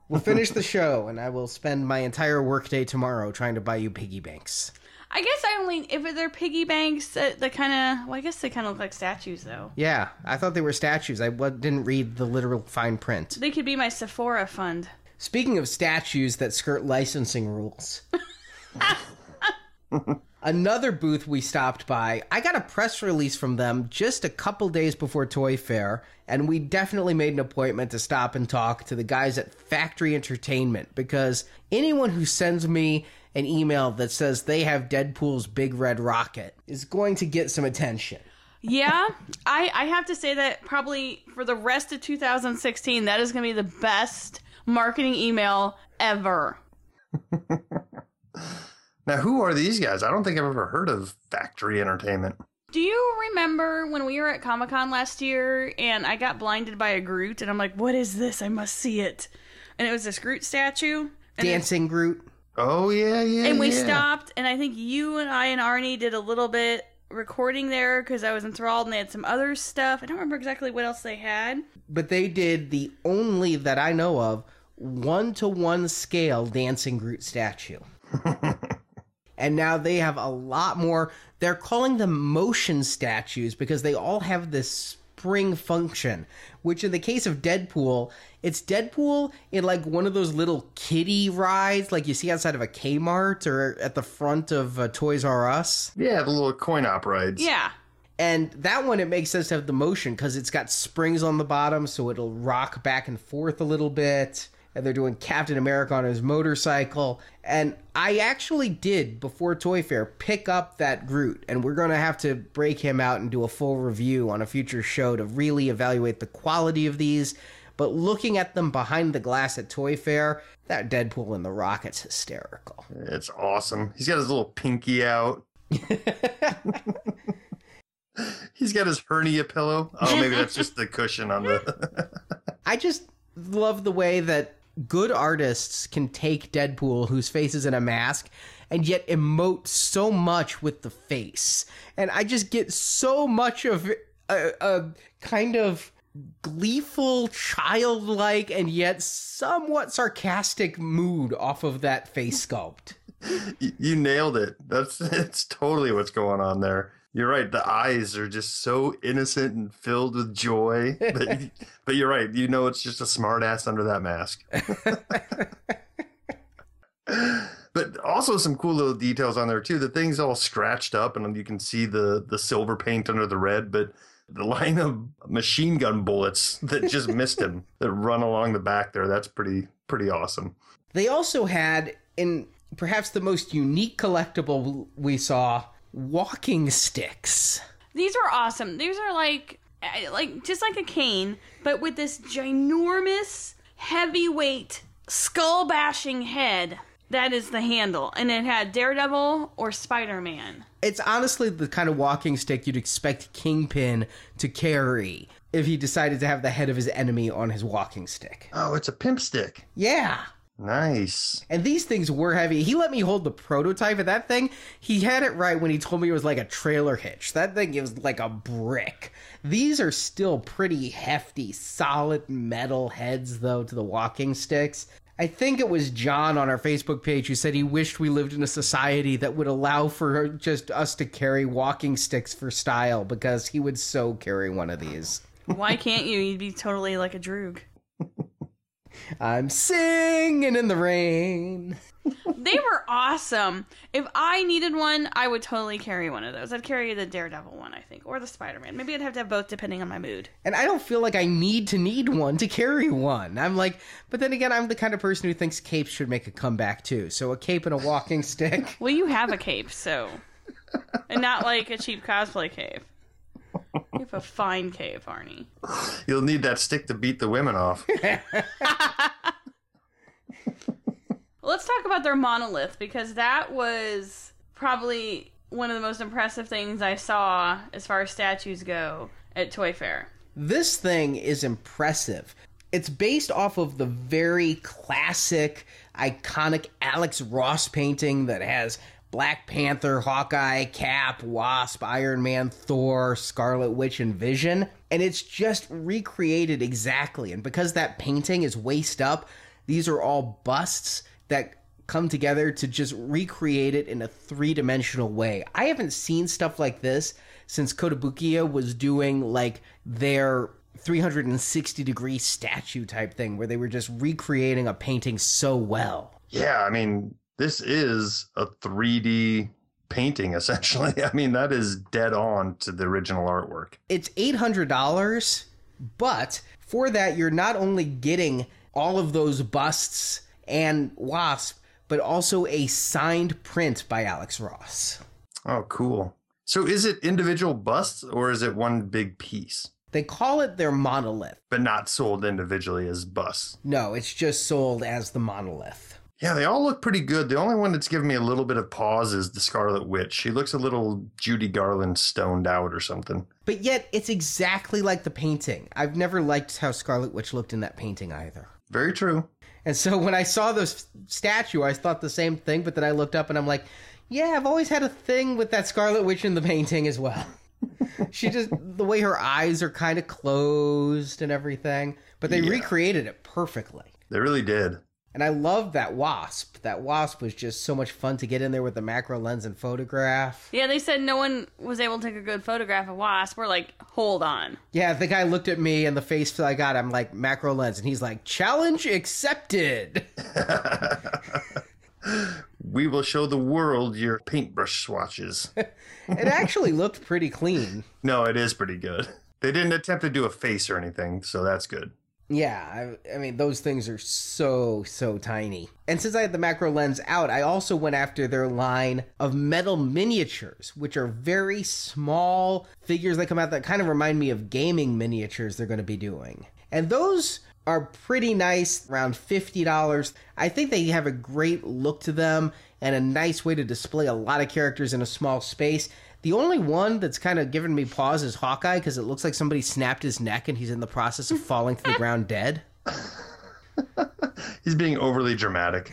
We'll finish the show, and I will spend my entire workday tomorrow trying to buy you piggy banks. I guess I only... If they're piggy banks, they kind of... Well, I guess they kind of look like statues, though. Yeah, I thought they were statues. I didn't read the literal fine print. They could be my Sephora fund. Speaking of statues that skirt licensing rules. Another booth we stopped by, I got a press release from them just a couple days before Toy Fair, and we definitely made an appointment to stop and talk to the guys at Factory Entertainment, because anyone who sends me an email that says they have Deadpool's Big Red Rocket is going to get some attention. Yeah, I have to say that probably for the rest of 2016, that is going to be the best marketing email ever. Now, who are these guys? I don't think I've ever heard of Factory Entertainment. Do you remember when we were at Comic-Con last year and I got blinded by a Groot and I'm like, what is this? I must see it. And it was this Groot statue. Dancing Groot. Oh, yeah. And we stopped, and I think you and I and Arnie did a little bit recording there because I was enthralled, and they had some other stuff. I don't remember exactly what else they had. But they did the only that I know of 1-to-1 scale Dancing Groot statue. And now they have a lot more. They're calling them motion statues because they all have this spring function, which in the case of Deadpool, it's Deadpool in like one of those little kiddie rides like you see outside of a Kmart or at the front of Toys R Us. Yeah, the little coin-op rides. Yeah. And that one, it makes sense to have the motion because it's got springs on the bottom, so it'll rock back and forth a little bit. And they're doing Captain America on his motorcycle. And I actually did, before Toy Fair, pick up that Groot. And we're going to have to break him out and do a full review on a future show to really evaluate the quality of these. But looking at them behind the glass at Toy Fair, that Deadpool in the rocket's hysterical. It's awesome. He's got his little pinky out. He's got his hernia pillow. Oh, maybe that's just the cushion on the... I just love the way that good artists can take Deadpool, whose face is in a mask, and yet emote so much with the face. And I just get so much of a kind of gleeful, childlike, and yet somewhat sarcastic mood off of that face sculpt. You nailed it. That's totally what's going on there. You're right. The eyes are just so innocent and filled with joy. But you're right. You know, it's just a smart ass under that mask. But also some cool little details on there, too. The thing's all scratched up and you can see the silver paint under the red. But the line of machine gun bullets that just missed him that run along the back there. That's pretty awesome. They also had, in perhaps the most unique collectible we saw, walking sticks. These are awesome. These are like just like a cane, but with this ginormous, heavyweight, skull-bashing head that is the handle. And it had Daredevil or Spider-Man. It's honestly the kind of walking stick you'd expect Kingpin to carry if he decided to have the head of his enemy on his walking stick. Oh, it's a pimp stick. Yeah. Nice. And these things were heavy. He let me hold the prototype of that thing. He had it right when he told me it was like a trailer hitch. That thing is like a brick. These are still pretty hefty, solid metal heads, though, to the walking sticks. I think it was John on our Facebook page who said he wished we lived in a society that would allow for just us to carry walking sticks for style, because he would so carry one of these. Why can't you? You'd be totally like a droog. I'm singing in the rain. They were awesome. If I needed one, I would totally carry one of those. I'd carry the Daredevil one, I think, or the Spider-Man. Maybe I'd have to have both depending on my mood. And I don't feel like I need one to carry one. I'm like, but then again, I'm the kind of person who thinks capes should make a comeback too. So a cape and a walking stick. Well, you have a cape, so. And not like a cheap cosplay cape. You have a fine cave, Arnie. You'll need that stick to beat the women off. Let's talk about their monolith, because that was probably one of the most impressive things I saw as far as statues go at Toy Fair. This thing is impressive. It's based off of the very classic, iconic Alex Ross painting that has Black Panther, Hawkeye, Cap, Wasp, Iron Man, Thor, Scarlet Witch, and Vision. And it's just recreated exactly. And because that painting is waist up, these are all busts that come together to just recreate it in a three-dimensional way. I haven't seen stuff like this since Kotobukiya was doing like their 360-degree statue type thing where they were just recreating a painting so well. Yeah, I mean, this is a 3D painting, essentially. I mean, that is dead on to the original artwork. It's $800, but for that, you're not only getting all of those busts and Wasp, but also a signed print by Alex Ross. Oh, cool. So is it individual busts or is it one big piece? They call it their monolith. But not sold individually as busts. No, it's just sold as the monolith. Yeah, they all look pretty good. The only one that's given me a little bit of pause is the Scarlet Witch. She looks a little Judy Garland stoned out or something. But yet, it's exactly like the painting. I've never liked how Scarlet Witch looked in that painting either. Very true. And so when I saw this statue, I thought the same thing, but then I looked up and I'm like, yeah, I've always had a thing with that Scarlet Witch in the painting as well. She just, the way her eyes are kind of closed and everything, but they recreated it perfectly. They really did. And I loved that Wasp. That Wasp was just so much fun to get in there with the macro lens and photograph. Yeah, they said no one was able to take a good photograph of Wasp. We're like, hold on. Yeah, the guy looked at me and the face that I got, I'm like, macro lens. And he's like, challenge accepted. We will show the world your paintbrush swatches. It actually looked pretty clean. No, it is pretty good. They didn't attempt to do a face or anything, so that's good. Yeah, I mean, those things are so tiny. And since I had the macro lens out, I also went after their line of metal miniatures, which are very small figures that come out that kind of remind me of gaming miniatures they're going to be doing. And those are pretty nice, around $50. I think they have a great look to them and a nice way to display a lot of characters in a small space. The only one that's kind of given me pause is Hawkeye, because it looks like somebody snapped his neck and he's in the process of falling to the ground dead. He's being overly dramatic.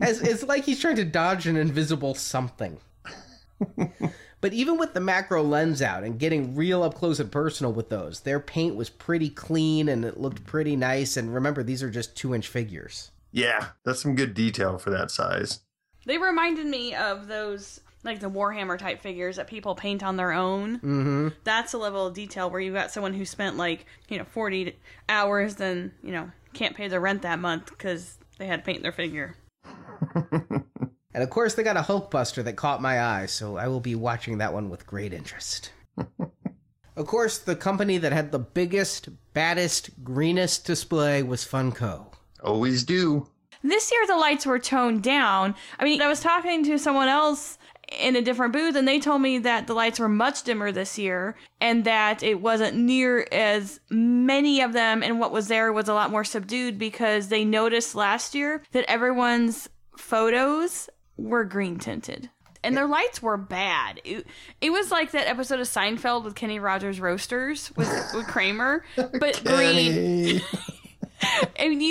It's like he's trying to dodge an invisible something. But even with the macro lens out and getting real up close and personal with those, their paint was pretty clean and it looked pretty nice. And remember, these are just 2-inch figures. Yeah, that's some good detail for that size. They reminded me of those, like the Warhammer type figures that people paint on their own. Mm-hmm. That's a level of detail where you've got someone who spent 40 hours and, can't pay their rent that month because they had to paint their figure. And of course they got a Hulkbuster that caught my eye, so I will be watching that one with great interest. Of course, the company that had the biggest, baddest, greenest display was Funko. Always do. This year the lights were toned down. I mean, I was talking to someone else in a different booth, and they told me that the lights were much dimmer this year and that it wasn't near as many of them, and what was there was a lot more subdued because they noticed last year that everyone's photos were green tinted and their lights were bad. It was like that episode of Seinfeld with Kenny Rogers Roasters with Kramer, but green. And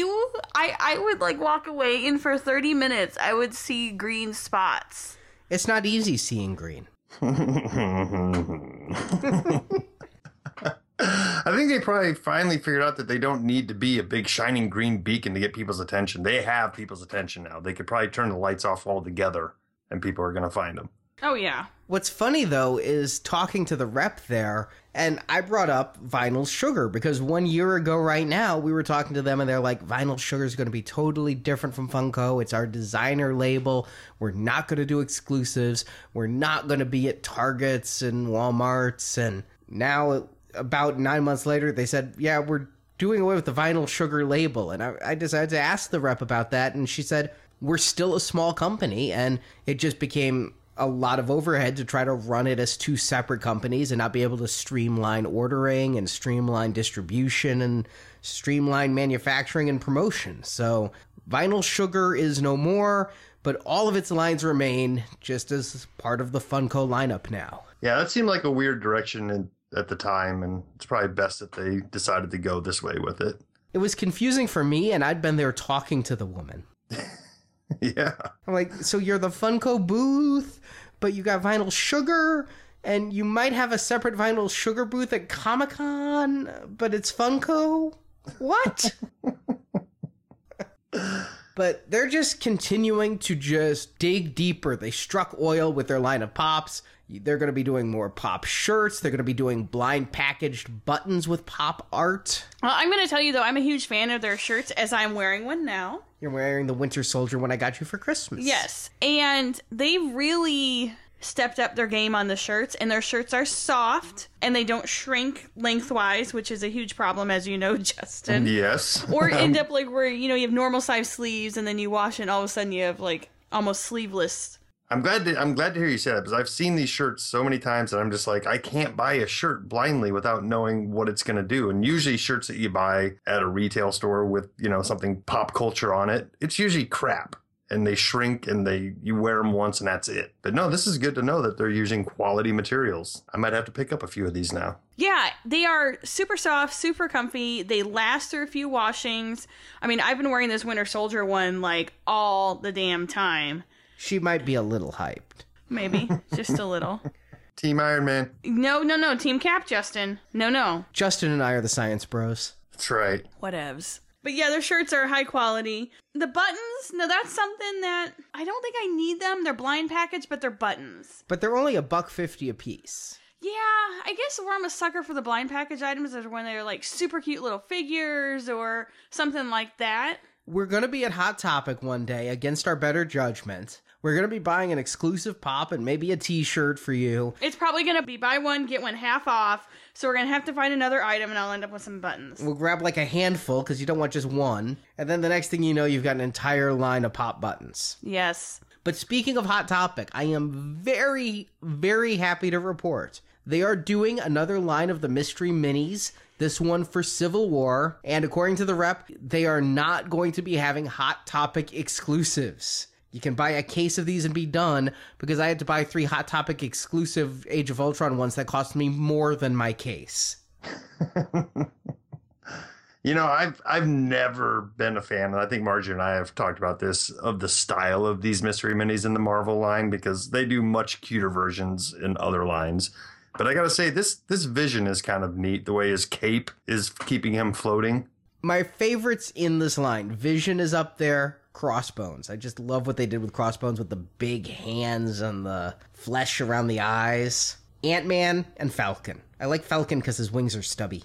I would walk away and for 30 minutes I would see green spots. It's not easy seeing green. I think they probably finally figured out that they don't need to be a big shining green beacon to get people's attention. They have people's attention now. They could probably turn the lights off altogether and people are going to find them. Oh, yeah. What's funny, though, is talking to the rep there, and I brought up Vinyl Sugar because 1 year ago right now, we were talking to them, and they're like, Vinyl Sugar is going to be totally different from Funko. It's our designer label. We're not going to do exclusives. We're not going to be at Targets and Walmarts. And now, about 9 months later, they said, yeah, we're doing away with the Vinyl Sugar label. And I decided to ask the rep about that, and she said, we're still a small company, and it just became a lot of overhead to try to run it as two separate companies and not be able to streamline ordering and streamline distribution and streamline manufacturing and promotion. So Vinyl Sugar is no more, but all of its lines remain just as part of the Funko lineup now. Yeah, that seemed like a weird direction at the time, and it's probably best that they decided to go this way with it. It was confusing for me, and I'd been there talking to the woman. Yeah. I'm like, so you're the Funko booth, but you got Vinyl Sugar, and you might have a separate Vinyl Sugar booth at Comic-Con, but it's Funko? What? But they're just continuing to just dig deeper. They struck oil with their line of Pops. They're going to be doing more Pop shirts. They're going to be doing blind packaged buttons with Pop art. Well, I'm going to tell you, though, I'm a huge fan of their shirts, as I'm wearing one now. You're wearing the Winter Soldier one I got you for Christmas. Yes. And they really stepped up their game on the shirts, and their shirts are soft, and they don't shrink lengthwise, which is a huge problem, as you know, Justin. Yes. Or end up like where, you have normal size sleeves, and then you wash it, and all of a sudden you have almost sleeveless. I'm glad to hear you say that, because I've seen these shirts so many times and I'm just like, I can't buy a shirt blindly without knowing what it's going to do. And usually shirts that you buy at a retail store with, something pop culture on it, it's usually crap. And they shrink and you wear them once and that's it. But no, this is good to know that they're using quality materials. I might have to pick up a few of these now. Yeah, they are super soft, super comfy. They last through a few washings. I mean, I've been wearing this Winter Soldier one all the damn time. She might be a little hyped. Maybe. Just a little. Team Iron Man. No. Team Cap, Justin. No. Justin and I are the science bros. That's right. Whatevs. But yeah, their shirts are high quality. The buttons, no, that's something that I don't think I need them. They're blind package, but they're buttons. But they're only $1.50 a piece. Yeah, I guess where I'm a sucker for the blind package items is when they're like super cute little figures or something like that. We're going to be at Hot Topic one day against our better judgment. We're going to be buying an exclusive pop and maybe a t-shirt for you. It's probably going to be buy one, get one half off. So we're going to have to find another item and I'll end up with some buttons. We'll grab like a handful because you don't want just one. And then the next thing you know, you've got an entire line of pop buttons. Yes. But speaking of Hot Topic, I am very, very happy to report they are doing another line of the mystery minis. This one for Civil War. And according to the rep, they are not going to be having Hot Topic exclusives. You can buy a case of these and be done, because I had to buy 3 Hot Topic exclusive Age of Ultron ones that cost me more than my case. You know, I've never been a fan, and I think Margie and I have talked about this, of the style of these mystery minis in the Marvel line, because they do much cuter versions in other lines. But I gotta say, this vision is kind of neat, the way his cape is keeping him floating. My favorites in this line, Vision is up there. Crossbones. I just love what they did with Crossbones with the big hands and the flesh around the eyes. Ant-Man and Falcon. I like Falcon because his wings are stubby.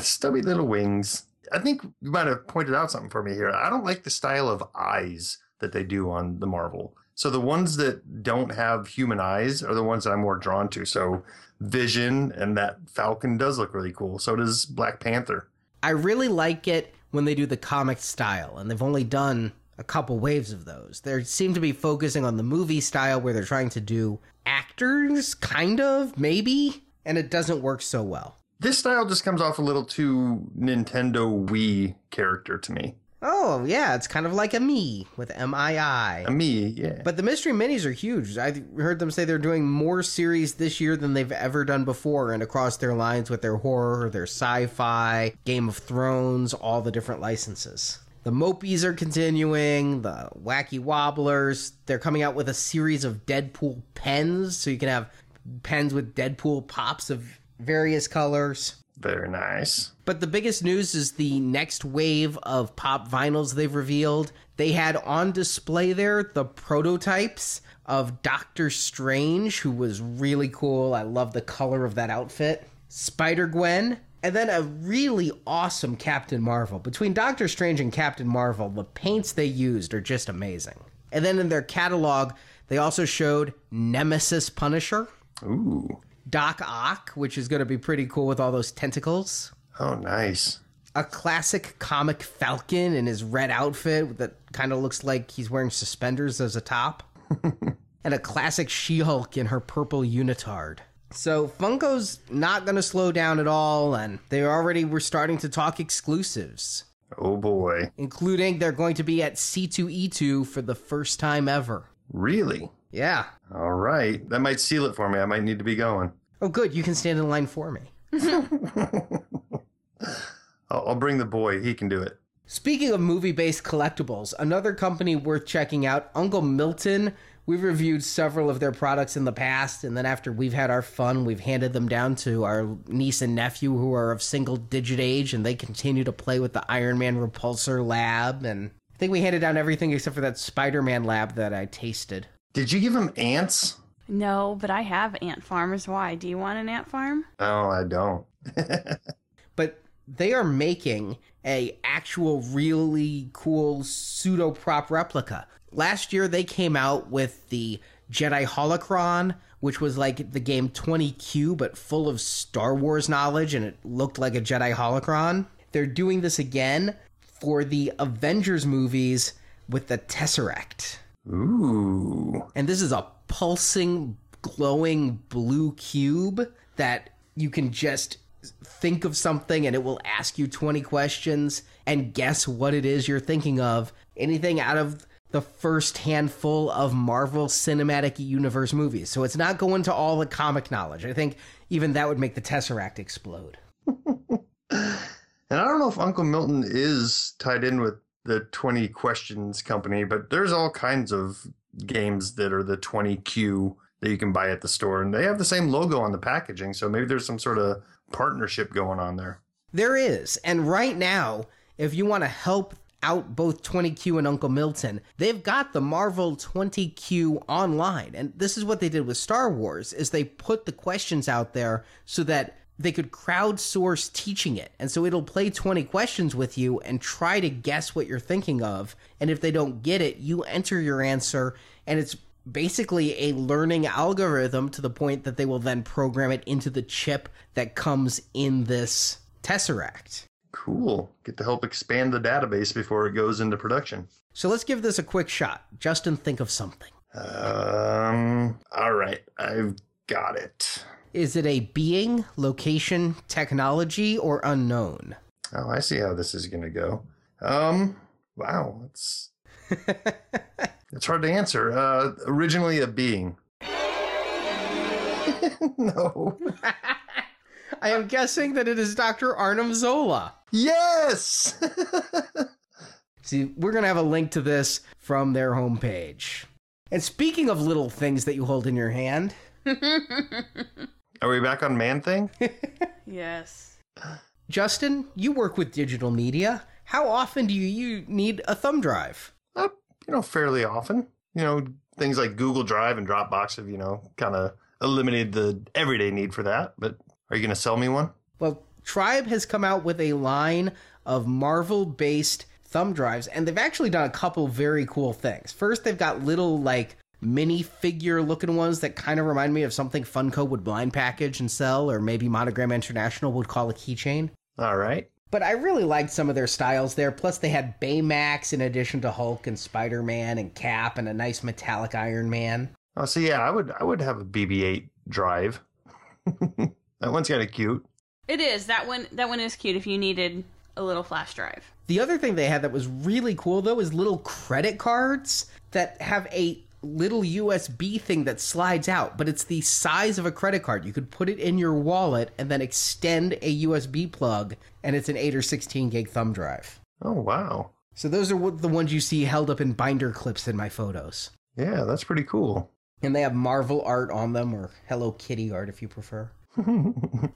Stubby little wings. I think you might have pointed out something for me here. I don't like the style of eyes that they do on the Marvel. So the ones that don't have human eyes are the ones that I'm more drawn to. So Vision and that Falcon does look really cool. So does Black Panther. I really like it when they do the comic style, and they've only done a couple waves of those. They seem to be focusing on the movie style where they're trying to do actors, kind of, maybe, and it doesn't work so well. This style just comes off a little too Nintendo Wii character to me. Oh, yeah, it's kind of like a Mii with M-I-I. A Mii, yeah. But the mystery minis are huge. I heard them say they're doing more series this year than they've ever done before, and across their lines with their horror, their sci-fi, Game of Thrones, all the different licenses. The Mopies are continuing, the Wacky Wobblers. They're coming out with a series of Deadpool pens, so you can have pens with Deadpool pops of various colors. Very nice. But the biggest news is the next wave of pop vinyls they've revealed. They had on display there the prototypes of Doctor Strange, who was really cool. I love the color of that outfit. Spider-Gwen. And then a really awesome Captain Marvel. Between Doctor Strange and Captain Marvel, the paints they used are just amazing. And then in their catalog, they also showed Nemesis Punisher. Ooh. Doc Ock, which is going to be pretty cool with all those tentacles. Oh, nice. A classic comic Falcon in his red outfit that kind of looks like he's wearing suspenders as a top. And a classic She-Hulk in her purple unitard. So Funko's not going to slow down at all, and they already were starting to talk exclusives. Oh, boy. Including they're going to be at C2E2 for the first time ever. Really? Yeah. All right. That might seal it for me. I might need to be going. Oh, good. You can stand in line for me. I'll bring the boy. He can do it. Speaking of movie-based collectibles, another company worth checking out, Uncle Milton. We've reviewed several of their products in the past, and then after we've had our fun, we've handed them down to our niece and nephew who are of single-digit age, and they continue to play with the Iron Man Repulsor Lab, and I think we handed down everything except for that Spider-Man Lab that I tasted. Did you give them ants? No, but I have ant farmers. Why? Do you want an ant farm? Oh, I don't. But they are making a actual really cool pseudo-prop replica. Last year, they came out with the Jedi Holocron, which was like the game 20Q, but full of Star Wars knowledge, and it looked like a Jedi Holocron. They're doing this again for the Avengers movies with the Tesseract. Ooh. And this is a pulsing, glowing blue cube that you can just think of something, and it will ask you 20 questions and guess what it is you're thinking of. Anything out of the first handful of Marvel Cinematic Universe movies. So it's not going to all the comic knowledge. I think even that would make the Tesseract explode. And I don't know if Uncle Milton is tied in with the 20 Questions company, but there's all kinds of games that are the 20Q that you can buy at the store. And they have the same logo on the packaging. So maybe there's some sort of partnership going on there. There is. And right now, if you want to help out both 20Q and Uncle Milton, they've got the Marvel 20Q online. And this is what they did with Star Wars, is they put the questions out there so that they could crowdsource teaching it. And so it'll play 20 questions with you and try to guess what you're thinking of. And if they don't get it, you enter your answer, and it's basically a learning algorithm to the point that they will then program it into the chip that comes in this Tesseract. Cool. Get to help expand the database before it goes into production. So let's give this a quick shot. Justin, think of something. All right. I've got it. Is it a being, location, technology, or unknown? Oh, I see how this is going to go. Wow. It's hard to answer. Originally a being. No. I am guessing that it is Dr. Arnim Zola. Yes! See, we're going to have a link to this from their homepage. And speaking of little things that you hold in your hand... Are we back on Man-Thing? Yes. Justin, you work with digital media. How often do you need a thumb drive? Fairly often. Things like Google Drive and Dropbox have, kind of eliminated the everyday need for that, but... Are you going to sell me one? Well, Tribe has come out with a line of Marvel-based thumb drives, and they've actually done a couple very cool things. First, they've got little, minifigure-looking ones that kind of remind me of something Funko would blind package and sell, or maybe Monogram International would call a keychain. All right. But I really liked some of their styles there. Plus, they had Baymax in addition to Hulk and Spider-Man and Cap and a nice metallic Iron Man. Oh, so yeah, I would have a BB-8 drive. That one's kind of cute. It is. That one is cute if you needed a little flash drive. The other thing they had that was really cool, though, is little credit cards that have a little USB thing that slides out, but it's the size of a credit card. You could put it in your wallet and then extend a USB plug, and it's an 8 or 16 gig thumb drive. Oh, wow. So those are the ones you see held up in binder clips in my photos. Yeah, that's pretty cool. And they have Marvel art on them, or Hello Kitty art if you prefer.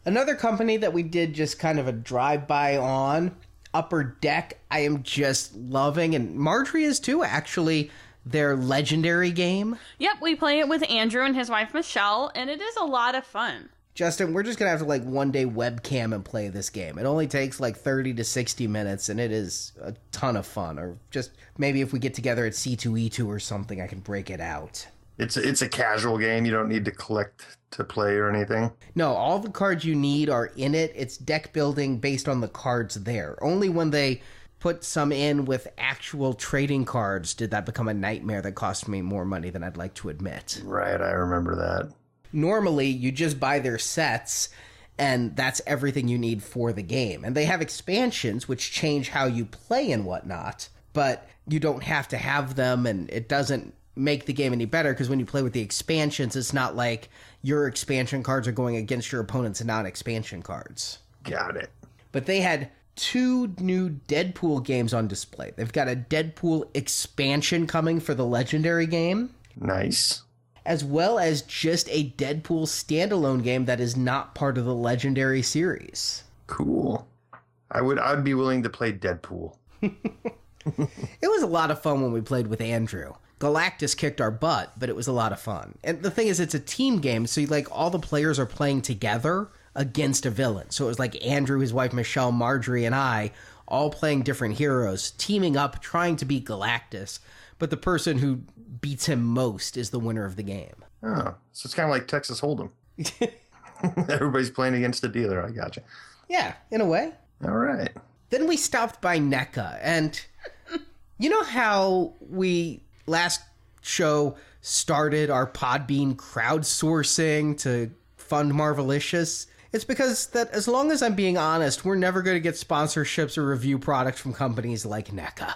Another company that we did just kind of a drive-by on, Upper Deck, I am just loving, and Marjorie is too, actually, their Legendary game. Yep, we play it with Andrew and his wife Michelle, and it is a lot of fun. Justin, we're just going to have to one day webcam and play this game. It only takes 30 to 60 minutes, and it is a ton of fun. Or just maybe if we get together at C2E2 or something, I can break it out. It's a casual game. You don't need to collect to play or anything. No, all the cards you need are in it. It's deck building based on the cards there. Only when they put some in with actual trading cards did that become a nightmare that cost me more money than I'd like to admit. Right, I remember that. Normally, you just buy their sets, and that's everything you need for the game. And they have expansions, which change how you play and whatnot, but you don't have to have them, and it doesn't make the game any better, because when you play with the expansions, it's not like your expansion cards are going against your opponent's non-expansion cards. Got it. But they had two new Deadpool games on display. They've got a Deadpool expansion coming for the Legendary game. Nice. As well as just a Deadpool standalone game that is not part of the Legendary series. Cool. I'd be willing to play Deadpool. It was a lot of fun when we played with Andrew. Galactus kicked our butt, but it was a lot of fun. And the thing is, it's a team game, so all the players are playing together against a villain. So it was Andrew, his wife Michelle, Marjorie, and I all playing different heroes, teaming up, trying to beat Galactus. But the person who beats him most is the winner of the game. Oh, so it's kind of like Texas Hold'em. Everybody's playing against a dealer. I gotcha. Yeah, in a way. All right. Then we stopped by NECA, and you know how we... Last show started our Podbean crowdsourcing to fund Marvelicious. It's because that, as long as I'm being honest, we're never going to get sponsorships or review products from companies like NECA.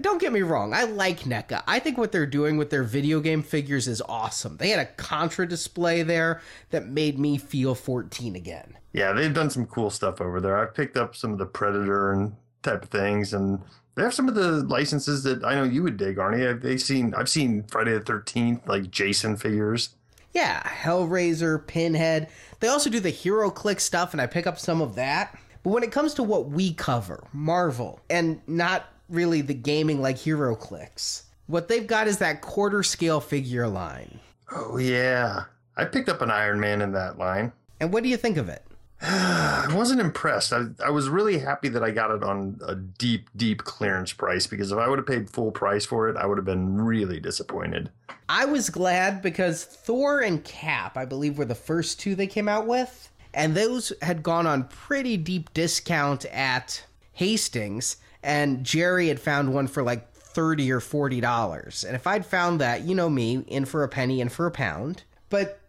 Don't get me wrong. I like NECA. I think what they're doing with their video game figures is awesome. They had a Contra display there that made me feel 14 again. Yeah, they've done some cool stuff over there. I've picked up some of the Predator and type of things, and... They have some of the licenses that I know you would dig, Arnie. I've seen Friday the 13th, Jason figures. Yeah, Hellraiser, Pinhead. They also do the HeroClix stuff, and I pick up some of that. But when it comes to what we cover, Marvel, and not really the gaming like HeroClix, what they've got is that quarter scale figure line. Oh, yeah. I picked up an Iron Man in that line. And what do you think of it? I wasn't impressed. I was really happy that I got it on a deep, deep clearance price, because if I would have paid full price for it, I would have been really disappointed. I was glad because Thor and Cap, I believe, were the first two they came out with. And those had gone on pretty deep discount at Hastings. And Jerry had found one for like $30 or $40. And if I'd found that, you know me, in for a penny, in for a pound. But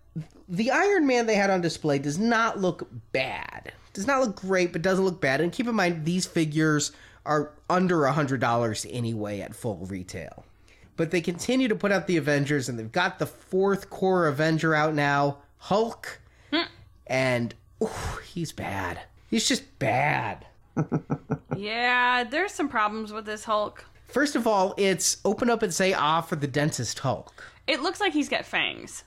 the Iron Man they had on display does not look bad. Does not look great, but doesn't look bad. And keep in mind, these figures are under $100 anyway at full retail. But they continue to put out the Avengers, and they've got the fourth core Avenger out now, Hulk. And, ooh, he's bad. He's just bad. Yeah, there's some problems with this Hulk. First of all, it's open up and say, ah, for the dentist Hulk. It looks like he's got fangs.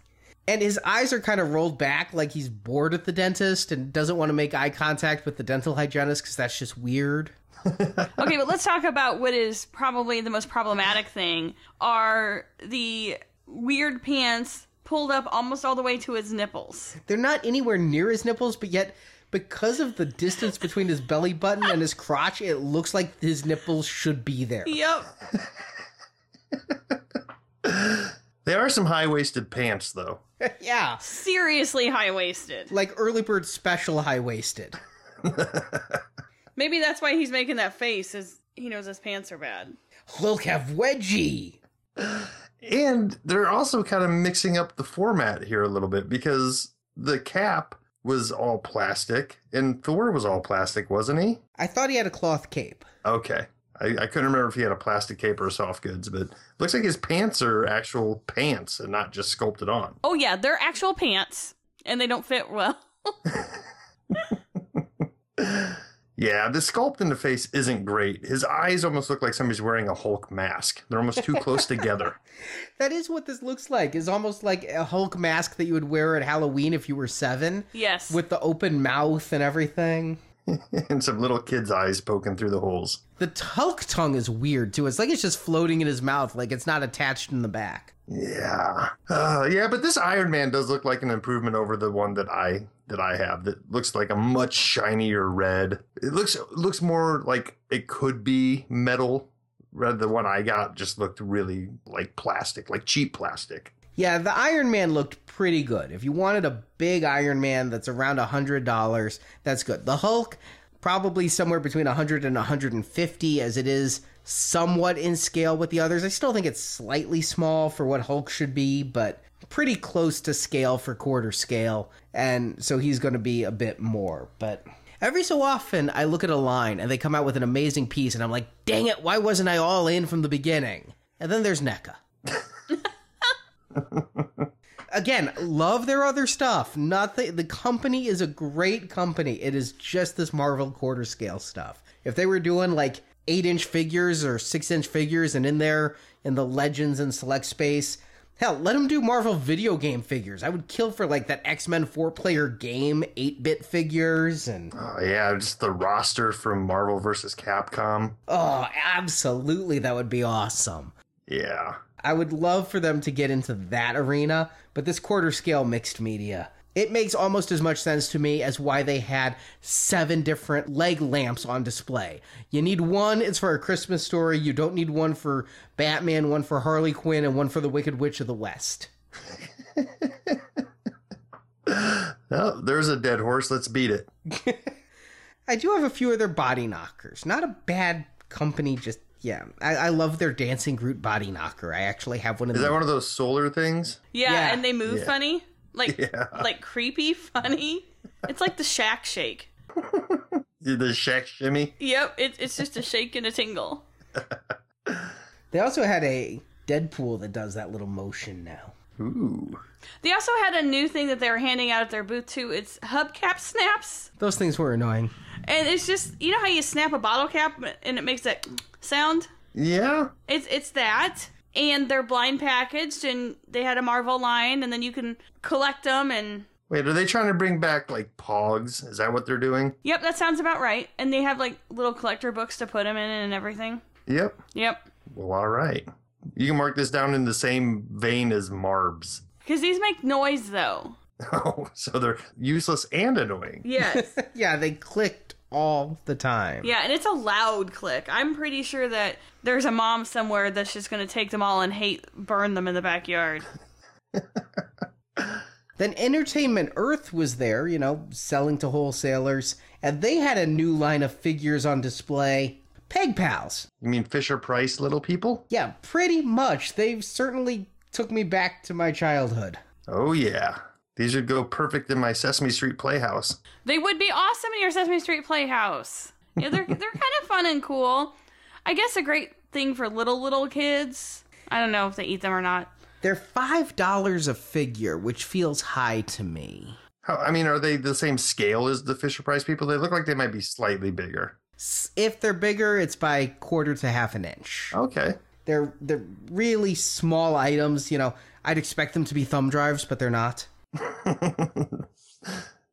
And his eyes are kind of rolled back like he's bored at the dentist and doesn't want to make eye contact with the dental hygienist because that's just weird. Okay, but let's talk about what is probably the most problematic thing are the weird pants pulled up almost all the way to his nipples. They're not anywhere near his nipples, but yet because of the distance between his belly button and his crotch, it looks like his nipples should be there. Yep. They are some high-waisted pants, though. Yeah. Seriously high-waisted. Like Early Bird Special high-waisted. Maybe that's why he's making that face, is he knows his pants are bad. Hulk have wedgie! And they're also kind of mixing up the format here a little bit, because the Cap was all plastic, and Thor was all plastic, wasn't he? I thought he had a cloth cape. Okay. I couldn't remember if he had a plastic cape or soft goods, but it looks like his pants are actual pants and not just sculpted on. Oh, yeah, they're actual pants, and they don't fit well. Yeah, the sculpt in the face isn't great. His eyes almost look like somebody's wearing a Hulk mask. They're almost too close together. That is what this looks like. It's almost like a Hulk mask that you would wear at Halloween if you were 7. Yes. With the open mouth and everything. And some little kid's eyes poking through the holes. The Hulk tongue is weird, too. It's like it's just floating in his mouth, like it's not attached in the back. Yeah. Yeah, but this Iron Man does look like an improvement over the one that I have. That looks like a much shinier red. It looks more like it could be metal. Rather, the one I got just looked really like plastic, like cheap plastic. Yeah, the Iron Man looked pretty good. If you wanted a big Iron Man that's around $100, that's good. The Hulk, probably somewhere between $100 and $150, as it is somewhat in scale with the others. I still think it's slightly small for what Hulk should be, but pretty close to scale for quarter scale. And so he's going to be a bit more. But every so often, I look at a line and they come out with an amazing piece, and I'm like, dang it, why wasn't I all in from the beginning? And then there's NECA. Again, love their other stuff. Nothing. The company is a great company. It is just this Marvel quarter scale stuff. If they were doing like 8-inch figures or 6-inch figures, and in there in the Legends and Select space, hell, let them do Marvel video game figures. I would kill for like that X-Men 4-player game 8-bit figures and yeah, just the roster from Marvel vs. Capcom. Oh, absolutely, that would be awesome. Yeah. I would love for them to get into that arena, but this quarter-scale mixed media, it makes almost as much sense to me as why they had 7 different leg lamps on display. You need one, it's for A Christmas Story. You don't need one for Batman, one for Harley Quinn, and one for the Wicked Witch of the West. Well, there's a dead horse. Let's beat it. I do have a few of their body knockers. Not a bad company, just... yeah, I love their dancing Groot body knocker. I actually have one of those. Is that one of those solar things? Yeah. And they move funny. Like creepy funny. It's like the Shack Shake. The Shack Shimmy? Yep, it's just a shake and a tingle. They also had a Deadpool that does that little motion now. Ooh. They also had a new thing that they were handing out at their booth, too. It's hubcap snaps. Those things were annoying. And it's just, you know how you snap a bottle cap and it makes that sound? Yeah. It's that. And they're blind packaged, and they had a Marvel line, and then you can collect them and Wait, are they trying to bring back, like, Pogs? Is that what they're doing? Yep, that sounds about right. And they have, like, little collector books to put them in and everything. Yep. Yep. Well, all right. You can mark this down in the same vein as Marbs. Because these make noise, though. Oh, so they're useless and annoying. Yes. Yeah, they clicked all the time. Yeah, and it's a loud click. I'm pretty sure that there's a mom somewhere that's just going to take them all and burn them in the backyard. Then Entertainment Earth was there, you know, selling to wholesalers, and they had a new line of figures on display. Peg Pals. You mean Fisher-Price little people? Yeah, pretty much. They've certainly took me back to my childhood. Oh, yeah. These would go perfect in my Sesame Street Playhouse. They would be awesome in your Sesame Street Playhouse. Yeah, they're kind of fun and cool. I guess a great thing for little kids. I don't know if they eat them or not. They're $5 a figure, which feels high to me. How, I mean, are they the same scale as the Fisher-Price people? They look like they might be slightly bigger. If they're bigger, it's by quarter to half an inch. Okay. They're really small items, you know. I'd expect them to be thumb drives, but they're not.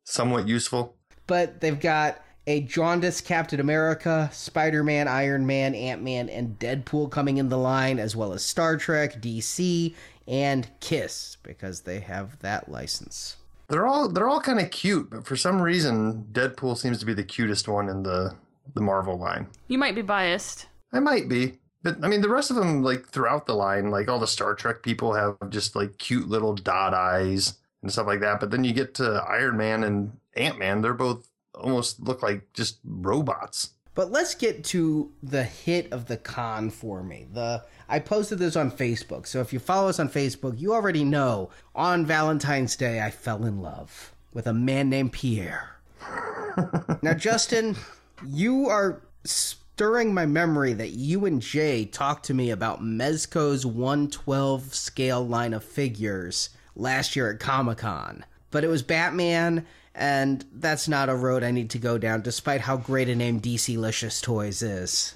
Somewhat useful. But they've got a jaundiced Captain America, Spider-Man, Iron Man, Ant-Man, and Deadpool coming in the line, as well as Star Trek, DC, and Kiss, because they have that license. They're all kind of cute, but for some reason, Deadpool seems to be the cutest one in the Marvel line. You might be biased. I might be. But, I mean, the rest of them, like, throughout the line, like, all the Star Trek people have just, like, cute little dot eyes and stuff like that. But then you get to Iron Man and Ant-Man, they're both almost look like just robots. But let's get to the hit of the con for me. I posted this on Facebook, so if you follow us on Facebook, you already know on Valentine's Day I fell in love with a man named Pierre. Now, Justin, you are stirring my memory that you and Jay talked to me about Mezco's 1/12 scale line of figures last year at Comic-Con. But it was Batman, and that's not a road I need to go down, despite how great a name DC-licious Toys is.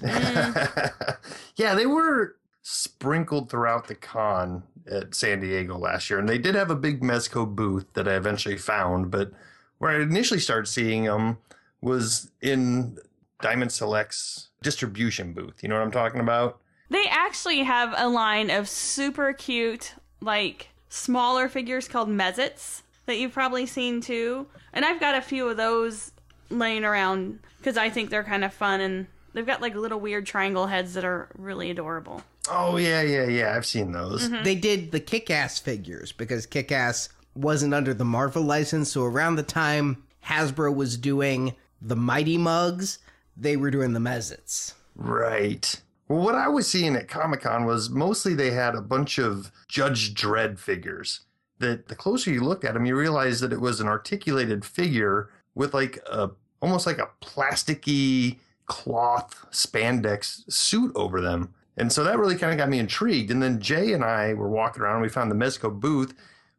Yeah, they were sprinkled throughout the con at San Diego last year, and they did have a big Mezco booth that I eventually found, but where I initially started seeing them was in Diamond Select's distribution booth. You know what I'm talking about? They actually have a line of super cute, like, smaller figures called Mezits that you've probably seen too. And I've got a few of those laying around because I think they're kind of fun. And they've got like little weird triangle heads that are really adorable. Oh, yeah. I've seen those. Mm-hmm. They did the Kick-Ass figures because Kick-Ass wasn't under the Marvel license. So around the time Hasbro was doing the Mighty Mugs, they were doing the Mezits. Right. Well, what I was seeing at Comic-Con was mostly they had a bunch of Judge Dredd figures. That the closer you look at him, you realize that it was an articulated figure with like almost like a plasticky cloth spandex suit over them. And so that really kind of got me intrigued. And then Jay and I were walking around and we found the Mezco booth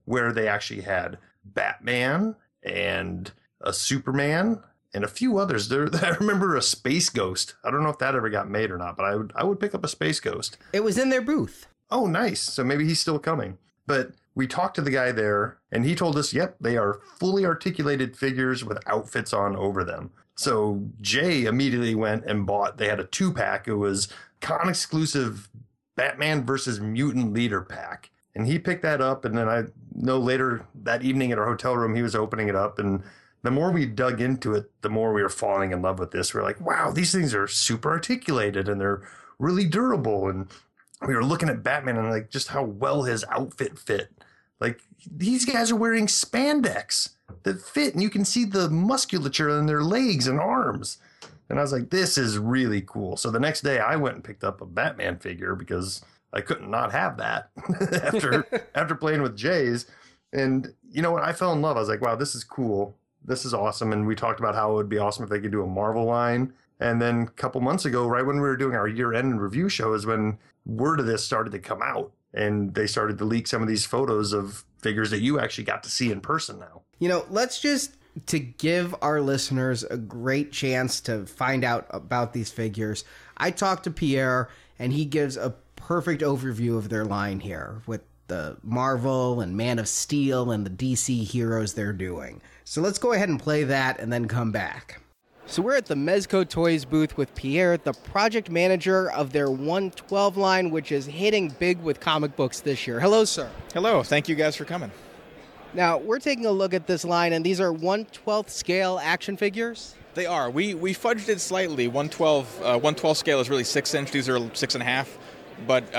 where they actually had Batman and a Superman and a few others. There, I remember a Space Ghost. I don't know if that ever got made or not, but I would pick up a Space Ghost. It was in their booth. Oh, nice. So maybe he's still coming. But we talked to the guy there, and he told us, yep, they are fully articulated figures with outfits on over them. So Jay immediately went and bought, they had a 2-pack. It was con-exclusive Batman versus Mutant Leader pack. And he picked that up, and then I know later that evening at our hotel room, he was opening it up. And the more we dug into it, the more we were falling in love with this. We're like, wow, these things are super articulated, and they're really durable, and we were looking at Batman and like just how well his outfit fit. Like these guys are wearing spandex that fit and you can see the musculature in their legs and arms. And I was like, this is really cool. So the next day I went and picked up a Batman figure because I couldn't not have that after playing with Jay's. And you know what? I fell in love. I was like, wow, this is cool. This is awesome. And we talked about how it would be awesome if they could do a Marvel line. And then a couple months ago, right when we were doing our year-end review show is when word of this started to come out. And they started to leak some of these photos of figures that you actually got to see in person now. You know, let's just, to give our listeners a great chance to find out about these figures, I talked to Pierre, and he gives a perfect overview of their line here with the Marvel and Man of Steel and the DC heroes they're doing. So let's go ahead and play that and then come back. So we're at the Mezco Toys booth with Pierre, the project manager of their 112 line, which is hitting big with comic books this year. Hello, sir. Hello. Thank you guys for coming. Now, we're taking a look at this line, and these are 1/12 scale action figures? They are. We fudged it slightly. 1/12 scale is really 6-inch. These are 6.5. But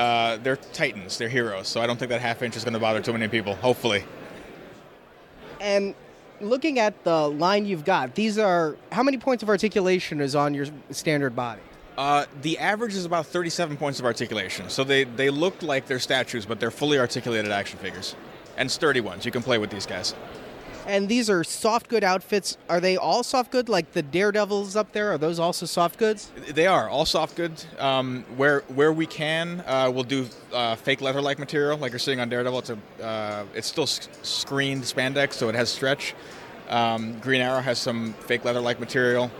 they're titans. They're heroes. So I don't think that half-inch is going to bother too many people, hopefully. And looking at the line you've got, these are... How many points of articulation is on your standard body? The average is about 37 points of articulation. So they look like they're statues, but they're fully articulated action figures. And sturdy ones. You can play with these guys. And these are soft good outfits. Are they all soft good? Like the Daredevils up there, are those also soft goods? They are all soft goods. Where we can, we'll do fake leather-like material, like you're seeing on Daredevil. It's still screened spandex, so it has stretch. Green Arrow has some fake leather-like material,